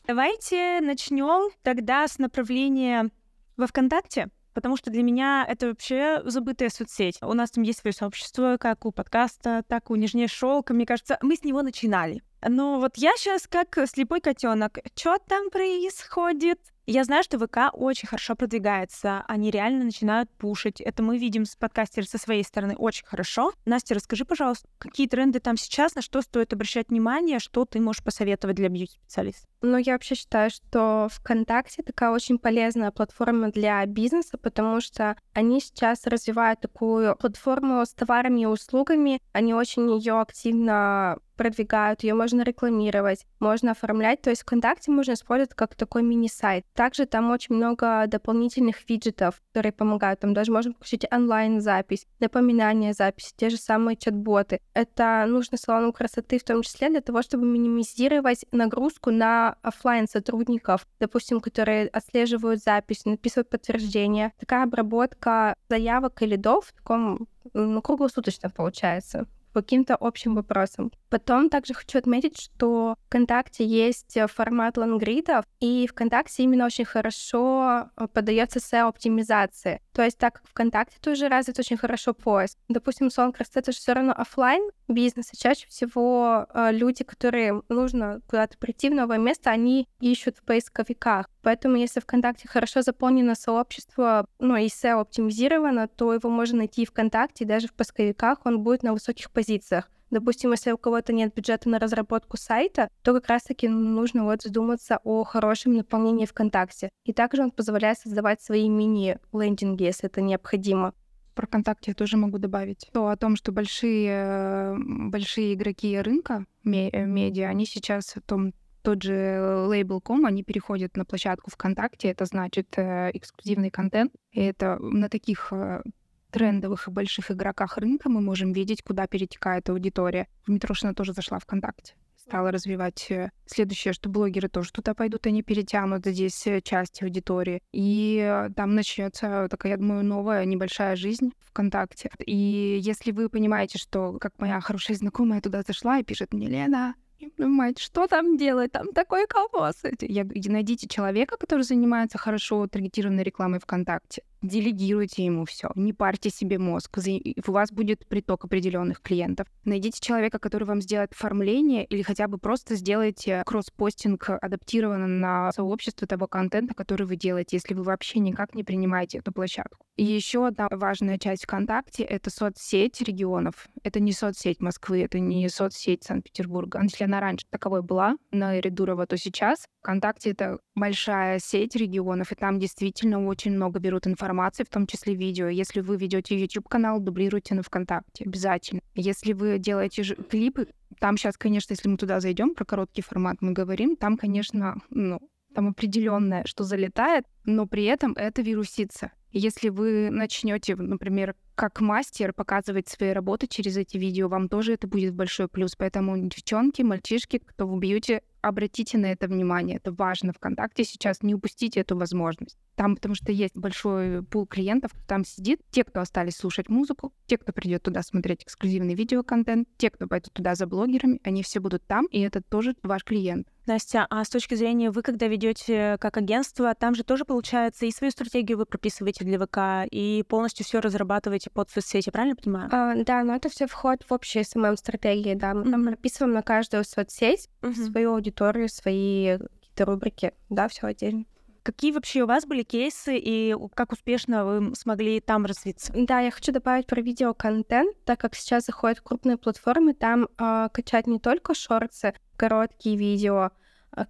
Давайте начнем тогда с направления во ВКонтакте. Потому что для меня это вообще забытая соцсеть. У нас там есть свое сообщество, как у подкаста, так и у Нежнее шёлка. Мне кажется, мы с него начинали. Но вот я сейчас как слепой котенок. Что там происходит? Я знаю, что ВК очень хорошо продвигается. Они реально начинают пушить. Это мы видим с подкастером со своей стороны очень хорошо. Настя, расскажи, пожалуйста, какие тренды там сейчас, на что стоит обращать внимание, что ты можешь посоветовать для бьюти-специалистов? Ну, я вообще считаю, что ВКонтакте такая очень полезная платформа для бизнеса, потому что они сейчас развивают такую платформу с товарами и услугами. Они очень ее активно продвигают, ее можно рекламировать, можно оформлять. То есть ВКонтакте можно использовать как такой мини-сайт. Также там очень много дополнительных виджетов, которые помогают. Там даже можно включить онлайн-запись, напоминания записи, те же самые чат-боты. Это нужно салону красоты в том числе для того, чтобы минимизировать нагрузку на офлайн сотрудников, допустим, которые отслеживают запись, написывают подтверждение. Такая обработка заявок и лидов в таком, ну, круглосуточно получается, каким-то общим вопросом. Потом также хочу отметить, что ВКонтакте есть формат лонгридов, и ВКонтакте именно очень хорошо подается эс-и-о оптимизация. То есть так как ВКонтакте тоже развит очень хорошо поиск. Допустим, салон красоты — это же все равно офлайн бизнес, и чаще всего люди, которые нужно куда-то прийти в новое место, они ищут в поисковиках. Поэтому если ВКонтакте хорошо заполнено сообщество, ну и эс-и-о оптимизировано, то его можно найти и ВКонтакте, и даже в поисковиках он будет на высоких позициях. Допустим, если у кого-то нет бюджета на разработку сайта, то как раз-таки нужно вот задуматься о хорошем наполнении ВКонтакте. И также он позволяет создавать свои мини-лендинги, если это необходимо. Про ВКонтакте я тоже могу добавить. То о том, что большие, большие игроки рынка, медиа, они сейчас о том, тот же лейбл точка ком, они переходят на площадку ВКонтакте, это значит эксклюзивный контент. И это на таких трендовых и больших игроках рынка мы можем видеть, куда перетекает аудитория. Митрошина тоже зашла ВКонтакте, стала развивать. Следующее, что блогеры тоже туда пойдут, они перетянут здесь часть аудитории. И там начнется такая, я думаю, новая небольшая жизнь ВКонтакте. И если вы понимаете, что, как моя хорошая знакомая туда зашла и пишет мне: «Лена, мать, что там делать? Там такой колбас». Я, найдите человека, который занимается хорошо таргетированной рекламой ВКонтакте. Делегируйте ему все, не парьте себе мозг. У вас будет приток определенных клиентов. Найдите человека, который вам сделает оформление, или хотя бы просто сделайте кросс-постинг адаптированно на сообщество того контента, который вы делаете, если вы вообще никак не принимаете эту площадку. И еще одна важная часть ВКонтакте — это соцсеть регионов. Это не соцсеть Москвы, это не соцсеть Санкт-Петербурга. Если она раньше таковой была, на Эридурова, то сейчас ВКонтакте — это большая сеть регионов, и там действительно очень много берут информации, в том числе видео. Если вы ведете YouTube-канал, дублируйте на ВКонтакте обязательно. Если вы делаете ж... клипы, там сейчас, конечно, если мы туда зайдем, про короткий формат мы говорим, там, конечно, ну, там определенное, что залетает, но при этом это вирусится. Если вы начнете, например, как мастер показывать свои работы через эти видео, вам тоже это будет большой плюс. Поэтому девчонки, мальчишки, кто в бьюти, обратите на это внимание. Это важно. ВКонтакте сейчас не упустите эту возможность. Там, потому что есть большой пул клиентов, кто там сидит. Те, кто остались слушать музыку, те, кто придет туда смотреть эксклюзивный видеоконтент, те, кто пойдут туда за блогерами, они все будут там, и это тоже ваш клиент. Настя, а с точки зрения вы, когда ведете как агентство, там же тоже получается и свою стратегию вы прописываете для ВК, и полностью все разрабатываете под соцсети, правильно понимаю? А, да, но это все вход в общую эс эм эм-стратегии, да. Мы mm-hmm. там прописываем на каждую соцсеть mm-hmm. свою аудиторию, свои какие-то рубрики, да, все отдельно. Какие вообще у вас были кейсы и как успешно вы смогли там развиться? Да, я хочу добавить про видеоконтент, так как сейчас заходят крупные платформы, там э, качать не только шортсы, короткие видео,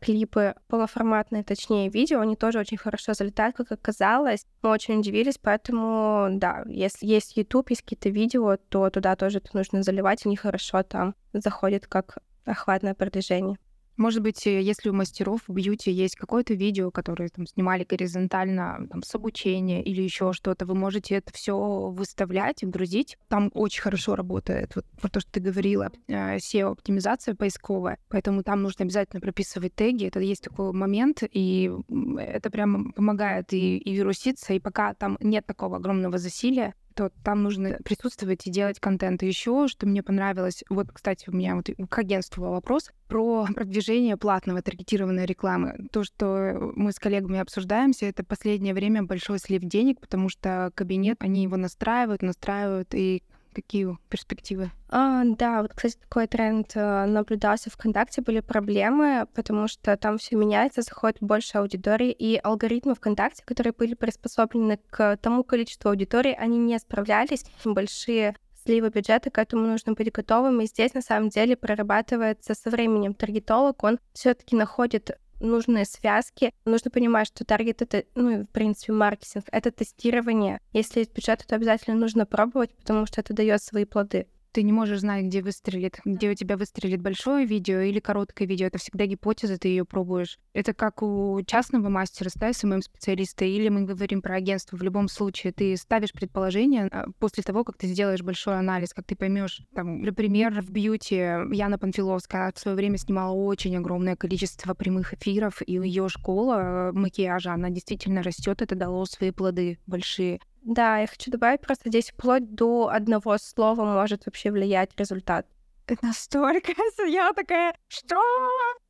клипы, полуформатные, точнее, видео, они тоже очень хорошо залетают, как оказалось. Мы очень удивились, поэтому, да, если есть YouTube, есть какие-то видео, то туда тоже это нужно заливать, они хорошо там заходят как охватное продвижение. Может быть, если у мастеров в бьюти есть какое-то видео, которое там снимали горизонтально там, с обучения или еще что-то, вы можете это все выставлять, грузить. Там очень хорошо работает, вот про то, что ты говорила, сео-оптимизация поисковая, поэтому там нужно обязательно прописывать теги. Это есть такой момент, и это прямо помогает и, и вируситься, и пока там нет такого огромного засилия, то там нужно присутствовать и делать контент. И еще, что мне понравилось, вот, кстати, у меня вот к агентству был вопрос про продвижение платного таргетированной рекламы. То, что мы с коллегами обсуждаемся, это последнее время большой слив денег, потому что кабинет, они его настраивают, настраивают, и какие перспективы? А, да, вот, кстати, такой тренд наблюдался ВКонтакте, были проблемы, потому что там все меняется, заходит больше аудитории, и алгоритмы ВКонтакте, которые были приспособлены к тому количеству аудитории, они не справлялись. Большие сливы бюджета, к этому нужно быть готовым, и здесь, на самом деле, прорабатывается со временем таргетолог, он все-таки находит нужные связки. Нужно понимать, что таргет — это, ну, в принципе, маркетинг, это тестирование. Если есть бюджет, то обязательно нужно пробовать, потому что это дает свои плоды. Ты не можешь знать, где выстрелит, где у тебя выстрелит большое видео или короткое видео. Это всегда гипотеза, ты ее пробуешь. Это как у частного мастера, да, эс эм эм-специалиста, или мы говорим про агентство. В любом случае, ты ставишь предположение после того, как ты сделаешь большой анализ, как ты поймешь, там, например, в бьюти Яна Панфиловская, она в свое время снимала очень огромное количество прямых эфиров, и ее школа макияжа, она действительно растет, это дало свои плоды большие. Да, я хочу добавить, просто здесь вплоть до одного слова может вообще влиять результат. Это настолько... Я такая, что?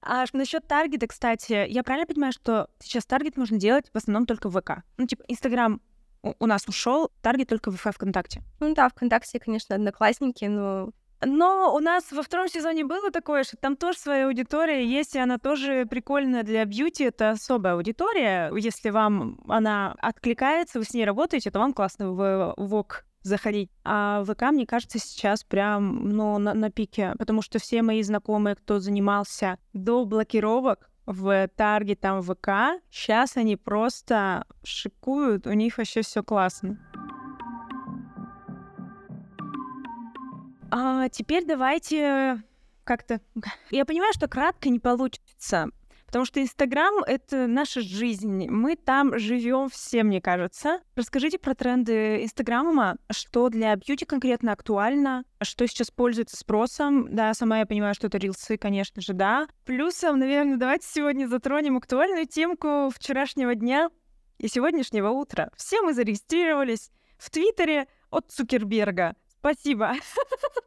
А насчет таргета, кстати, я правильно понимаю, что сейчас таргет можно делать в основном только в ВК? Ну, типа, Инстаграм у нас ушел, таргет только в ВК, ВКонтакте. Ну да, ВКонтакте, конечно, одноклассники, но... Но у нас во втором сезоне было такое, что там тоже своя аудитория есть, и она тоже прикольная для бьюти. Это особая аудитория. Если вам она откликается, вы с ней работаете, то вам классно в ВОК заходить. А ВК, мне кажется, сейчас прям ну, на, на пике, потому что все мои знакомые, кто занимался до блокировок в таргете там ВК, сейчас они просто шикуют, у них вообще все классно. А теперь давайте как-то... Я понимаю, что кратко не получится, потому что Инстаграм — это наша жизнь. Мы там живем все, мне кажется. Расскажите про тренды Инстаграма, что для бьюти конкретно актуально, что сейчас пользуется спросом. Да, сама я понимаю, что это рилсы, конечно же, да. Плюсом, наверное, давайте сегодня затронем актуальную темку вчерашнего дня и сегодняшнего утра. Все мы зарегистрировались в Твиттере от Цукерберга. Спасибо.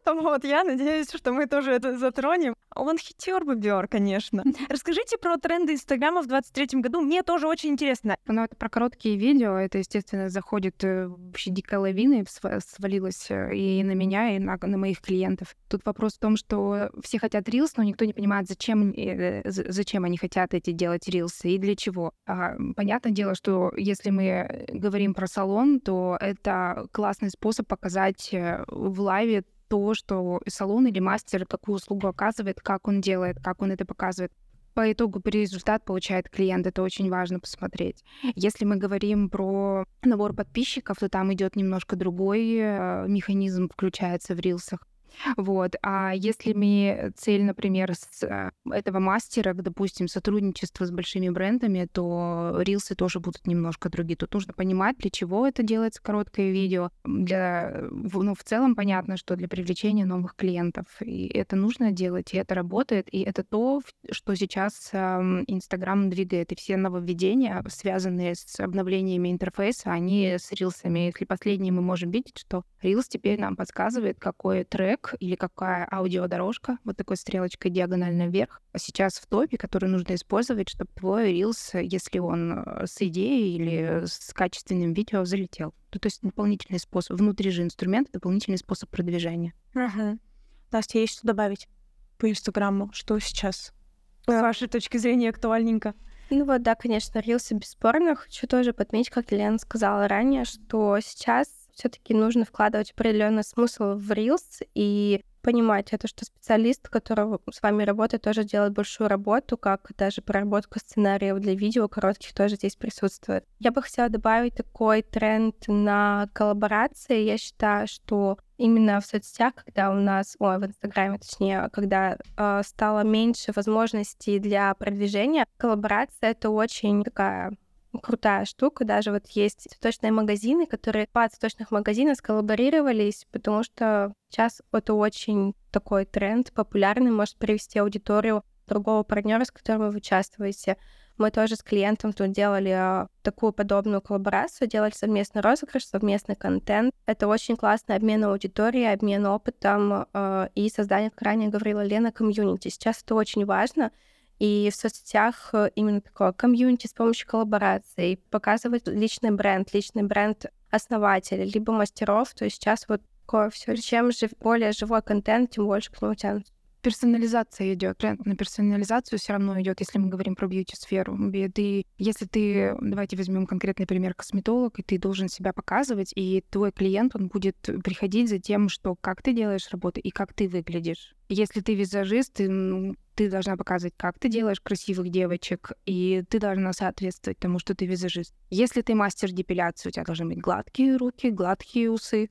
Вот, я надеюсь, что мы тоже это затронем. Он хитер-бобер, конечно. Расскажите про тренды Инстаграма в двадцать третьем году. Мне тоже очень интересно. Ну, это про короткие видео. Это, естественно, заходит вообще дикая лавина, свалилась и на меня, и на, на моих клиентов. Тут вопрос в том, что все хотят рилс, но никто не понимает, зачем, зачем они хотят эти делать рилсы и для чего. А, понятное дело, что если мы говорим про салон, то это классный способ показать в лайве то, что салон или мастер какую услугу оказывает, как он делает, как он это показывает. По итогу результат получает клиент. Это очень важно посмотреть. Если мы говорим про набор подписчиков, то там идет немножко другой механизм, включается в рилсах. Вот. А если мне цель, например, с этого мастера, допустим, сотрудничество с большими брендами, то рилсы тоже будут немножко другие. Тут нужно понимать, для чего это делается короткое видео. Для, ну, в целом понятно, что для привлечения новых клиентов. И это нужно делать, и это работает. И это то, что сейчас Инстаграм двигает. И все нововведения, связанные с обновлениями интерфейса, они с рилсами. Если последние мы можем видеть, что рилс теперь нам подсказывает, какой трек или какая аудиодорожка, вот такой стрелочкой диагонально вверх, сейчас в топе, который нужно использовать, чтобы твой рилс, если он с идеей или с качественным видео, залетел. Ну, то есть дополнительный способ, внутри же инструмент, дополнительный способ продвижения. Угу. Настя, есть что добавить по Инстаграму? Что сейчас с вашей точки зрения актуальненько? Ну вот, да, конечно, рилсы бесспорно. Хочу тоже подметить, как Елена сказала ранее, что сейчас все-таки нужно вкладывать определенный смысл в рилс и понимать это, что специалист, который с вами работает, тоже делает большую работу, как даже проработка сценариев для видео коротких тоже здесь присутствует. Я бы хотела добавить такой тренд на коллаборации. Я считаю, что именно в соцсетях, когда у нас, ой, в Инстаграме, точнее, когда э, стало меньше возможностей для продвижения, коллаборация — это очень такая крутая штука. Даже вот есть цветочные магазины, которые по цветочных магазинам сколлаборировались, потому что сейчас это очень такой тренд популярный, может привести аудиторию другого партнера, с которым вы участвуете. Мы тоже с клиентом тут делали такую подобную коллаборацию, делали совместный розыгрыш, совместный контент. Это очень классный обмен аудиторией, обмен опытом э, и создание, как ранее говорила Лена, комьюнити. Сейчас это очень важно. И в соцсетях именно такое комьюнити с помощью коллабораций, показывать личный бренд, личный бренд основателя, либо мастеров. То есть сейчас вот такое все. Чем жив, более живой контент, тем больше к нему тянутся. Персонализация идет. Тренд на персонализацию все равно идет, если мы говорим про бьюти-сферу. Ты, если ты, давайте возьмем конкретный пример, косметолог, и ты должен себя показывать, и твой клиент, он будет приходить за тем, что как ты делаешь работу и как ты выглядишь. Если ты визажист, ты, ты должна показывать, как ты делаешь красивых девочек, и ты должна соответствовать тому, что ты визажист. Если ты мастер депиляции, у тебя должны быть гладкие руки, гладкие усы.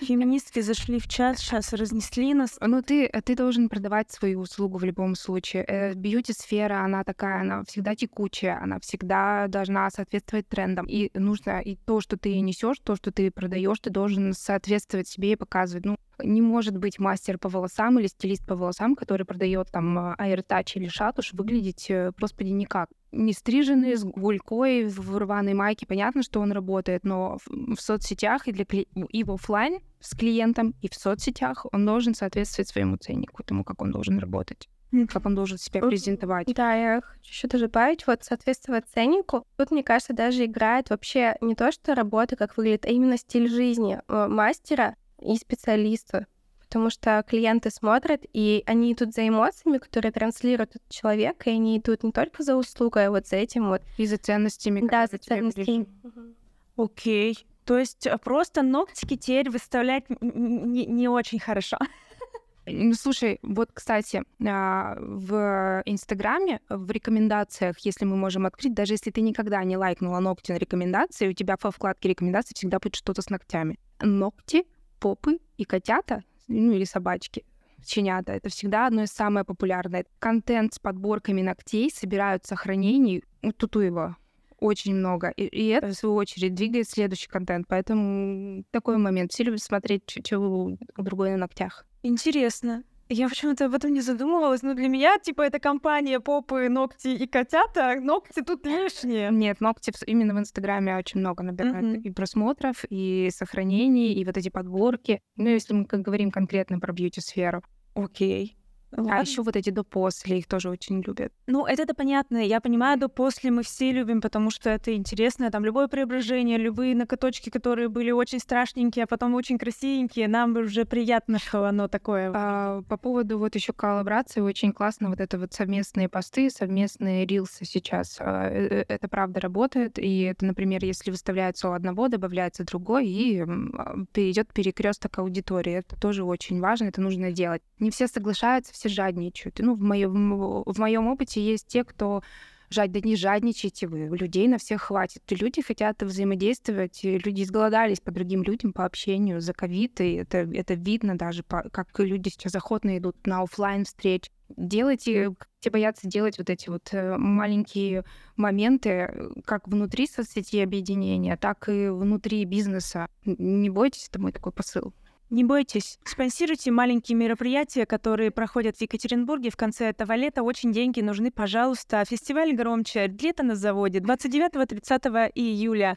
Феминистки зашли в чат, сейчас разнесли нас. Ну, ты, ты должен продавать свою услугу в любом случае. Бьюти-сфера, она такая, она всегда текучая, она всегда должна соответствовать трендам. И нужно, и то, что ты несешь, то, что ты продаешь, ты должен соответствовать себе и показывать. Ну, не может быть мастер по волосам или стилист по волосам, который продает там AirTouch или шатуш, выглядеть, господи, никак. Не стриженный, с гулькой, в рваной майке. Понятно, что он работает, но в соцсетях и, для кли... и в офлайн с клиентом, и в соцсетях он должен соответствовать своему ценнику, тому, как он должен работать, как он должен себя презентовать. Да, я хочу еще даже добавить, вот, соответствовать ценнику. Тут, мне кажется, даже играет вообще не то, что работа, как выглядит, а именно стиль жизни мастера и специалиста, потому что клиенты смотрят, и они идут за эмоциями, которые транслируют этот человек, и они идут не только за услугой, а вот за этим вот. И за ценностями. Да, за ценностями. Окей. Okay. То есть просто ногтики теперь выставлять не, не очень хорошо. Ну, слушай, вот, кстати, в Инстаграме, в рекомендациях, если мы можем открыть, даже если ты никогда не лайкнула ногти на рекомендации, у тебя во вкладке рекомендаций всегда будет что-то с ногтями. Ногти, попы и котята, ну или собачки, щенята, это всегда одно из самых популярных. Контент с подборками ногтей собирают сохранений у Тутуева очень много. И, и это, в свою очередь, двигает следующий контент. Поэтому такой момент. Все любят смотреть, что у другой на ногтях. Интересно. Я почему-то об этом не задумывалась, но для меня, типа, эта компания попы, ногти и котята, ногти тут лишние. Нет, ногти именно в Инстаграме очень много набирают mm-hmm. и просмотров, и сохранений, и вот эти подборки. Ну, если мы говорим конкретно про бьюти-сферу. Окей. Okay. А еще вот эти до-после, их тоже очень любят. Ну, это-то понятно. Я понимаю, до-после мы все любим, потому что это интересно. Там любое преображение, любые ноготочки, которые были очень страшненькие, а потом очень красивенькие, нам уже приятно, что оно такое. А, по поводу вот еще коллаборации, очень классно вот это вот совместные посты, совместные рилсы сейчас. Это правда работает. И это, например, если выставляется у одного, добавляется другой, и идет перекресток аудитории. Это тоже очень важно, это нужно делать. Не все соглашаются, все жадничают. Ну, в моем в моем опыте есть те, кто жать, да не жадничайте вы, людей на всех хватит. Люди хотят взаимодействовать, люди изголодались по другим людям, по общению за ковид, и это, это видно даже, по, как люди сейчас охотно идут на офлайн встречи. Делайте, те боятся делать вот эти вот маленькие моменты, как внутри соцсети объединения, так и внутри бизнеса. Не бойтесь, это мой такой посыл. Не бойтесь, спонсируйте маленькие мероприятия, которые проходят в Екатеринбурге в конце этого лета. Очень деньги нужны, пожалуйста. Фестиваль «Громче», лето на заводе, двадцать девятого-тридцатого июля.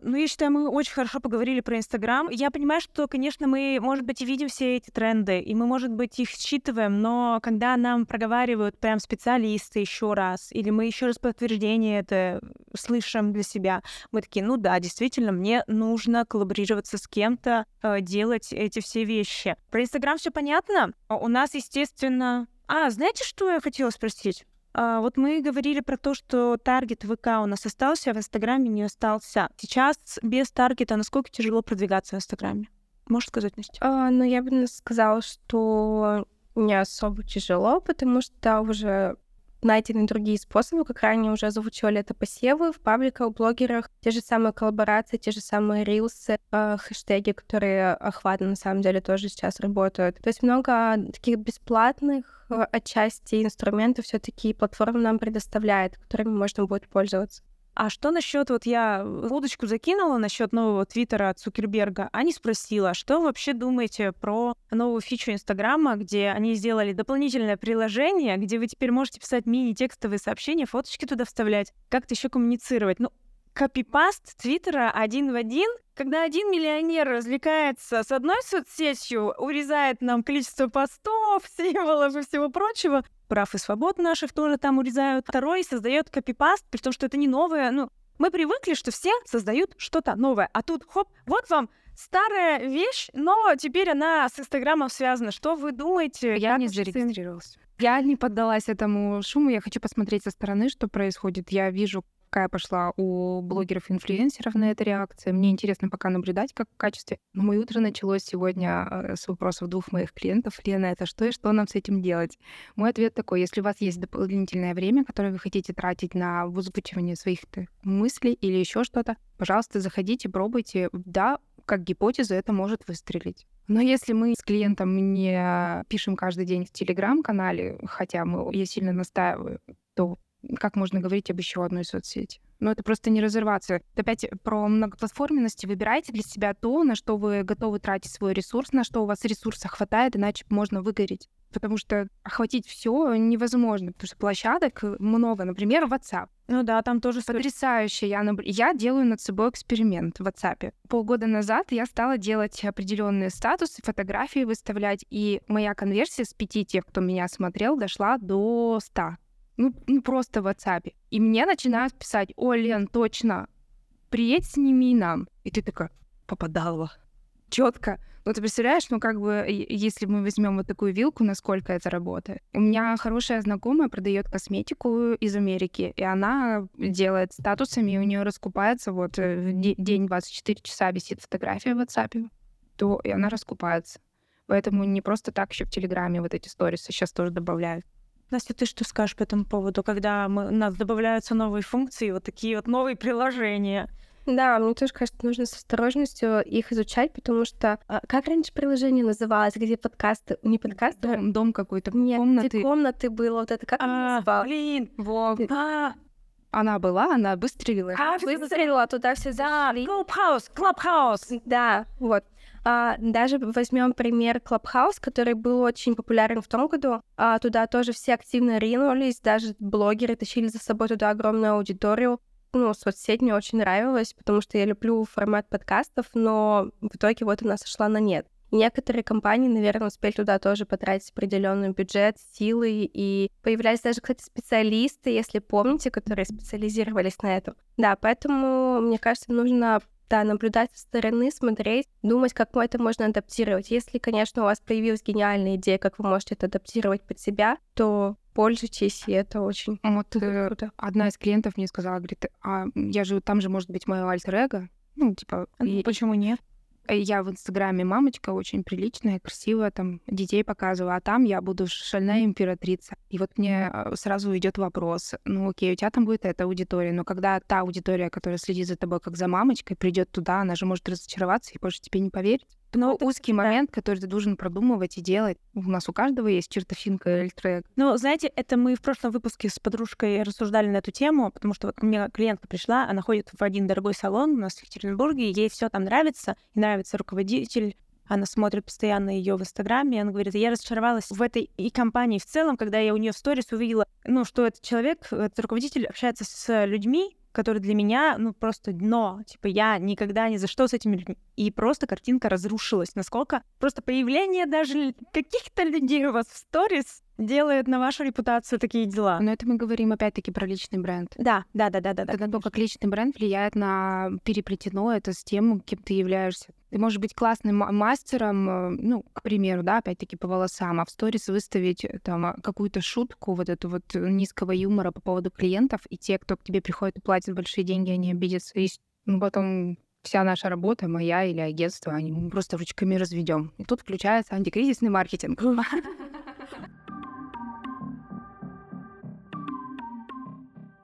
Ну, я считаю, мы очень хорошо поговорили про Инстаграм. Я понимаю, что, конечно, мы, может быть, и видим все эти тренды, и мы, может быть, их считываем, но когда нам проговаривают прям специалисты еще раз, или мы еще раз подтверждение это слышим для себя, мы такие, ну да, действительно, мне нужно коллаборироваться с кем-то, делать эти все вещи. Про Инстаграм все понятно. У нас, естественно... А, знаете, что я хотела спросить? Вот мы говорили про то, что таргет ВК у нас остался, а в Инстаграме не остался. Сейчас без таргета насколько тяжело продвигаться в Инстаграме? Можешь сказать, Настя? А, ну, я бы сказала, что не особо тяжело, потому что уже найдены другие способы, как ранее уже озвучивали, это посевы в пабликах, в блогерах, те же самые коллаборации, те же самые рилсы, э, хэштеги, которые охватно на самом деле тоже сейчас работают. То есть много таких бесплатных э, отчасти инструментов все-таки платформа нам предоставляет, которыми можно будет пользоваться. А что насчет, вот я удочку закинула насчет нового твиттера от Цукерберга, а не спросила, что вы вообще думаете про новую фичу Инстаграма, где они сделали дополнительное приложение, где вы теперь можете писать мини-текстовые сообщения, фоточки туда вставлять, как-то еще коммуницировать. Ну, копипаст твиттера один в один, когда один миллионер развлекается с одной соцсетью, урезает нам количество постов, символов и всего прочего, прав и свобод наших тоже там урезают. Второй создает копипаст, при том, что это не новое. Ну, мы привыкли, что все создают что-то новое. А тут, хоп, вот вам старая вещь, но теперь она с Инстаграмом связана. Что вы думаете? Я не зарегистрировалась. Я не поддалась этому шуму. Я хочу посмотреть со стороны, что происходит. Я вижу, какая пошла у блогеров-инфлюенсеров на это реакция. Мне интересно пока наблюдать, как в качестве. Но мое утро началось сегодня с вопросов двух моих клиентов. Лена, это что и что нам с этим делать? Мой ответ такой: если у вас есть дополнительное время, которое вы хотите тратить на озвучивание своих мыслей или еще что-то, пожалуйста, заходите, пробуйте. Да, как гипотеза это может выстрелить. Но если мы с клиентом не пишем каждый день в Телеграм-канале, хотя мы, я сильно настаиваю, то как можно говорить об еще одной соцсети? Ну, это просто не разорваться. Опять про многоплатформенность. Выбирайте для себя то, на что вы готовы тратить свой ресурс, на что у вас ресурса хватает, иначе можно выгореть. Потому что охватить все невозможно, потому что площадок много. Например, WhatsApp. Ну да, там тоже потрясающе. Я, наб... я делаю над собой эксперимент в WhatsApp. Полгода назад я стала делать определенные статусы, фотографии выставлять, и моя конверсия с пяти тех, кто меня смотрел, дошла до ста. Ну, ну, просто в WhatsApp. И мне начинают писать: о, Лен, точно, приедь, сними нам. И ты такая: попадала. Четко. Ну, ты представляешь, ну, как бы, если мы возьмем вот такую вилку, насколько это работает. У меня хорошая знакомая продает косметику из Америки, и она делает статусами, и у нее раскупается вот день двадцать четыре часа висит фотография в WhatsApp, то и она раскупается. Поэтому не просто так еще в Телеграме вот эти сторисы сейчас тоже добавляют. Настя, ты что скажешь по этому поводу, когда мы, у нас добавляются новые функции, вот такие вот новые приложения? Да, мне тоже, кажется, нужно с осторожностью их изучать, потому что как раньше приложение называлось, где подкасты, не подкасты, дом, дом какой-то, нет, комнаты. Где комнаты было, вот это как а, называлось? Блин, вот. А. Она была, она выстрелила. А, выстрелила, туда все зашли. Clubhouse, Clubhouse. Да, вот. А, даже возьмем пример Clubhouse, который был очень популярен в том году. А, туда тоже все активно ринулись, даже блогеры тащили за собой туда огромную аудиторию. Ну, соцсеть мне очень нравилась, потому что я люблю формат подкастов, но в итоге вот она сошла на нет. И некоторые компании, наверное, успели туда тоже потратить определенный бюджет, силы, и появлялись даже, кстати, специалисты, если помните, которые специализировались на этом. Да, поэтому, мне кажется, нужно... Да, наблюдать со стороны, смотреть, думать, как это можно адаптировать. Если, конечно, у вас появилась гениальная идея, как вы можете это адаптировать под себя, то пользуйтесь, и это очень вот, круто. Одна из клиентов мне сказала, говорит: а я же, там же может быть мое альтер-эго. Ну, типа... Ну, и... Почему нет? я в Инстаграме мамочка очень приличная, красивая, там детей показываю, а там я буду шальная императрица. И вот мне сразу идет вопрос, ну окей, у тебя там будет эта аудитория, но когда та аудитория, которая следит за тобой как за мамочкой, придет туда, она же может разочароваться и больше тебе не поверит. Но это узкий момент, который ты должен продумывать и делать. У нас у каждого есть чертовщинка или трек. Ну, знаете, это мы в прошлом выпуске с подружкой рассуждали на эту тему, потому что вот у меня клиентка пришла, она ходит в один дорогой салон у нас в Екатеринбурге, ей все там нравится, и нравится руководитель, она смотрит постоянно ее в Инстаграме, и она говорит, я разочаровалась в этой и компании в целом, когда я у нее в сторис увидела, ну, что этот человек, этот руководитель общается с людьми, который для меня, ну, просто дно. Типа, я никогда ни за что с этими людьми. И просто картинка разрушилась. Насколько просто появление даже каких-то людей у вас в сторис делает на вашу репутацию такие дела. Но это мы говорим опять-таки про личный бренд. Да, да, да, да, да. Это то, как личный бренд влияет на переплетено это с тем, кем ты являешься. Ты можешь быть классным мастером, ну, к примеру, да, опять-таки по волосам, а в сторис выставить там какую-то шутку вот эту вот низкого юмора по поводу клиентов, и те, кто к тебе приходит и платит большие деньги, они обидятся. И ну, потом вся наша работа, моя или агентство, они мы просто ручками разведем. И тут включается антикризисный маркетинг.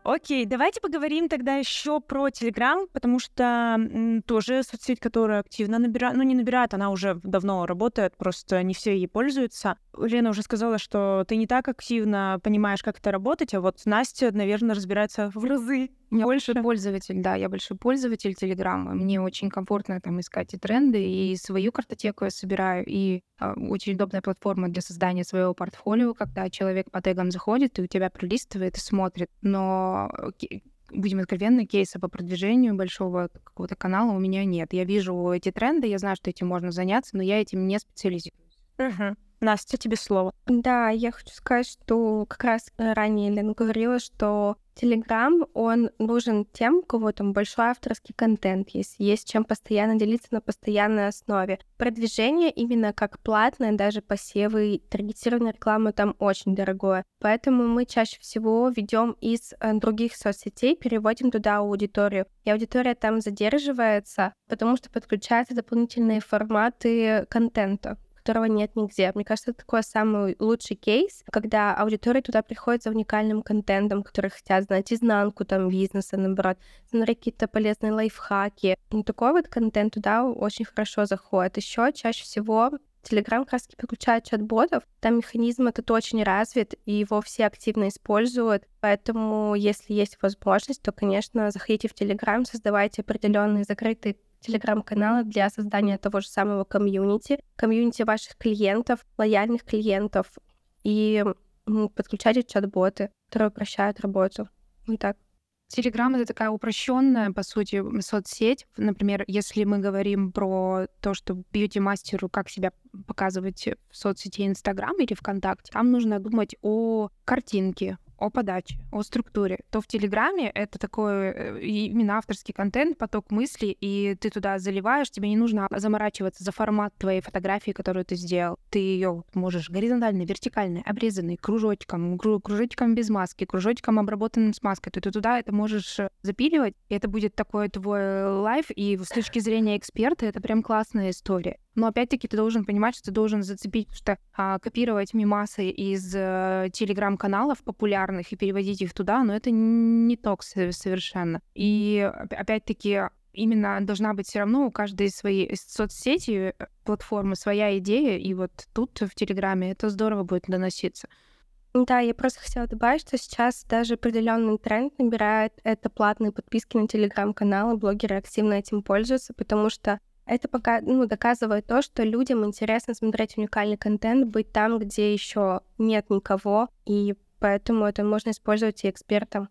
Окей, давайте поговорим тогда еще про Телеграм, потому что м, тоже соцсеть, которая активно набирает, ну не набирает, она уже давно работает, просто не все ей пользуются. Лена уже сказала, что ты не так активно понимаешь, как это работать, а вот Настя, наверное, разбирается в разы. Я большой пользователь, да, я большой пользователь Телеграма. Мне очень комфортно там искать и тренды, и свою картотеку я собираю, и э, очень удобная платформа для создания своего портфолио, когда человек по тегам заходит и у тебя пролистывает и смотрит. Но будем откровенны, кейса по продвижению большого какого-то канала у меня нет. Я вижу эти тренды, я знаю, что этим можно заняться, но я этим не специализируюсь. Угу. Настя, тебе слово. Да, я хочу сказать, что как раз ранее Лена говорила, что Телеграм, он нужен тем, у кого там большой авторский контент есть, есть чем постоянно делиться на постоянной основе. Продвижение именно как платное, даже посевы и таргетированная реклама там очень дорогое. Поэтому мы чаще всего ведем из других соцсетей, переводим туда аудиторию. И аудитория там задерживается, потому что подключаются дополнительные форматы контента, которого нет нигде. Мне кажется, это такой самый лучший кейс, когда аудитория туда приходит за уникальным контентом, которые хотят знать изнанку там бизнеса, наоборот, смотреть какие-то полезные лайфхаки. Ну, такой вот контент туда очень хорошо заходит. Еще чаще всего Телеграм как раз подключает чат-ботов, там механизм этот очень развит, и его все активно используют, поэтому если есть возможность, то, конечно, заходите в Телеграм, создавайте определенные закрытые телеграм-каналы для создания того же самого комьюнити, комьюнити ваших клиентов, лояльных клиентов, и подключайте чат-боты, которые упрощают работу. Вот так. Телеграм — это такая упрощенная, по сути, соцсеть. Например, если мы говорим про то, что бьюти-мастеру, как себя показывать в соцсети Инстаграм или ВКонтакте, там нужно думать о картинке, о подаче, о структуре, то в Телеграме это такой именно авторский контент, поток мыслей, и ты туда заливаешь, тебе не нужно заморачиваться за формат твоей фотографии, которую ты сделал. Ты ее можешь горизонтально, вертикально, обрезанной, кружочком, кружочком без маски, кружочком обработанным с маской. Ты туда это можешь запиливать, и это будет такой твой лайф, и с точки зрения эксперта это прям классная история. Но опять-таки ты должен понимать, что ты должен зацепить, потому что а, копировать мемасы из э, телеграм-каналов популярных и переводить их туда, но это не ток совершенно. И опять-таки именно должна быть все равно у каждой своей соцсети, платформы своя идея, и вот тут в Телеграме это здорово будет доноситься. Да, я просто хотела добавить, что сейчас даже определенный тренд набирает это платные подписки на телеграм-каналы, блогеры активно этим пользуются, потому что это пока, ну, доказывает то, что людям интересно смотреть уникальный контент, быть там, где еще нет никого, и поэтому это можно использовать и экспертам.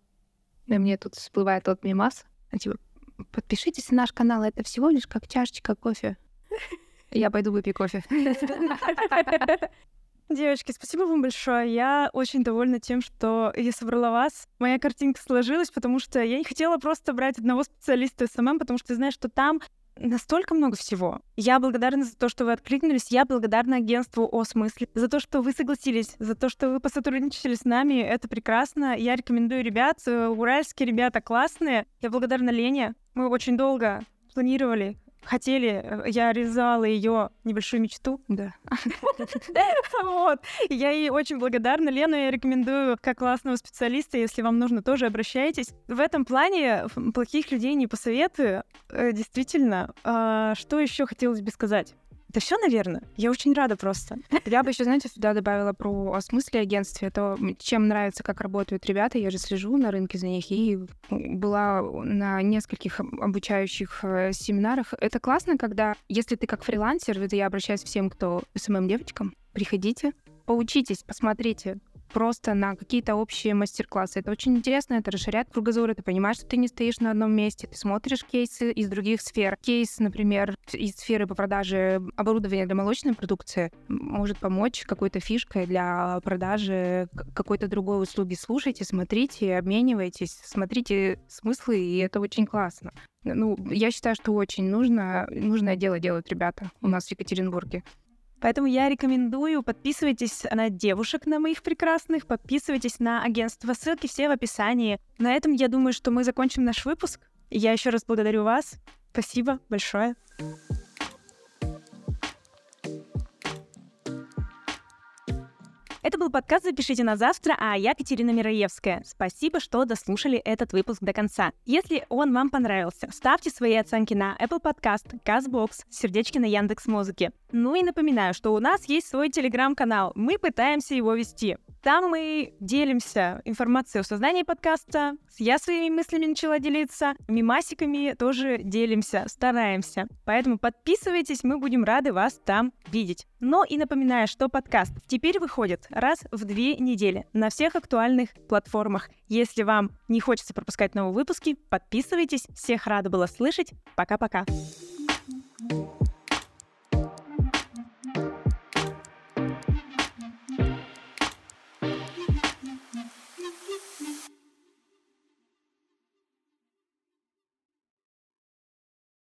Да, мне тут всплывает тот мемас, типа, подпишитесь на наш канал, это всего лишь как чашечка кофе. Я пойду выпью кофе. Девочки, спасибо вам большое. Я очень довольна тем, что я собрала вас. Моя картинка сложилась, потому что я не хотела просто брать одного специалиста эс эм эм, потому что ты знаешь, что там настолько много всего. Я благодарна за то, что вы откликнулись. Я благодарна агентству «О Смысле», за то, что вы согласились, за то, что вы посотрудничали с нами. Это прекрасно. Я рекомендую ребят. Уральские ребята классные. Я благодарна Лене. Мы очень долго планировали хотели, я реализовала ее небольшую мечту. Да. Вот. Я ей очень благодарна. Лену я рекомендую как классного специалиста. Если вам нужно, тоже обращайтесь. В этом плане плохих людей не посоветую. Действительно. Что еще хотелось бы сказать? Да все, наверное. Я очень рада просто. Я бы еще, знаете, сюда добавила про о смысле агентстве. То, чем нравится, как работают ребята. Я же слежу на рынке за них и была на нескольких обучающих семинарах. Это классно, когда, если ты как фрилансер, это я обращаюсь всем, кто эс эм эм-девочкам, приходите, поучитесь, посмотрите просто на какие-то общие мастер-классы. Это очень интересно, это расширяет кругозор, ты понимаешь, что ты не стоишь на одном месте, ты смотришь кейсы из других сфер. Кейс, например, из сферы по продаже оборудования для молочной продукции может помочь какой-то фишкой для продажи какой-то другой услуги. Слушайте, смотрите, обменивайтесь, смотрите смыслы, и это очень классно. Ну, я считаю, что очень нужно, нужное дело делают ребята у нас в Екатеринбурге. Поэтому я рекомендую, подписывайтесь на девушек, на моих прекрасных, подписывайтесь на агентство, ссылки все в описании. На этом, я думаю, что мы закончим наш выпуск. Я еще раз благодарю вас. Спасибо большое. Это был подкаст «Запишите на завтра», а я Катерина Мироевская. Спасибо, что дослушали этот выпуск до конца. Если он вам понравился, ставьте свои оценки на Apple Podcast, Castbox, сердечки на Яндекс.Музыке. Ну и напоминаю, что у нас есть свой телеграм-канал. Мы пытаемся его вести. Там мы делимся информацией о создании подкаста. Я своими мыслями начала делиться. Мимасиками тоже делимся, стараемся. Поэтому подписывайтесь, мы будем рады вас там видеть. Но и напоминаю, что подкаст теперь выходит раз в две недели на всех актуальных платформах. Если вам не хочется пропускать новые выпуски, подписывайтесь. Всех рада была слышать. Пока-пока.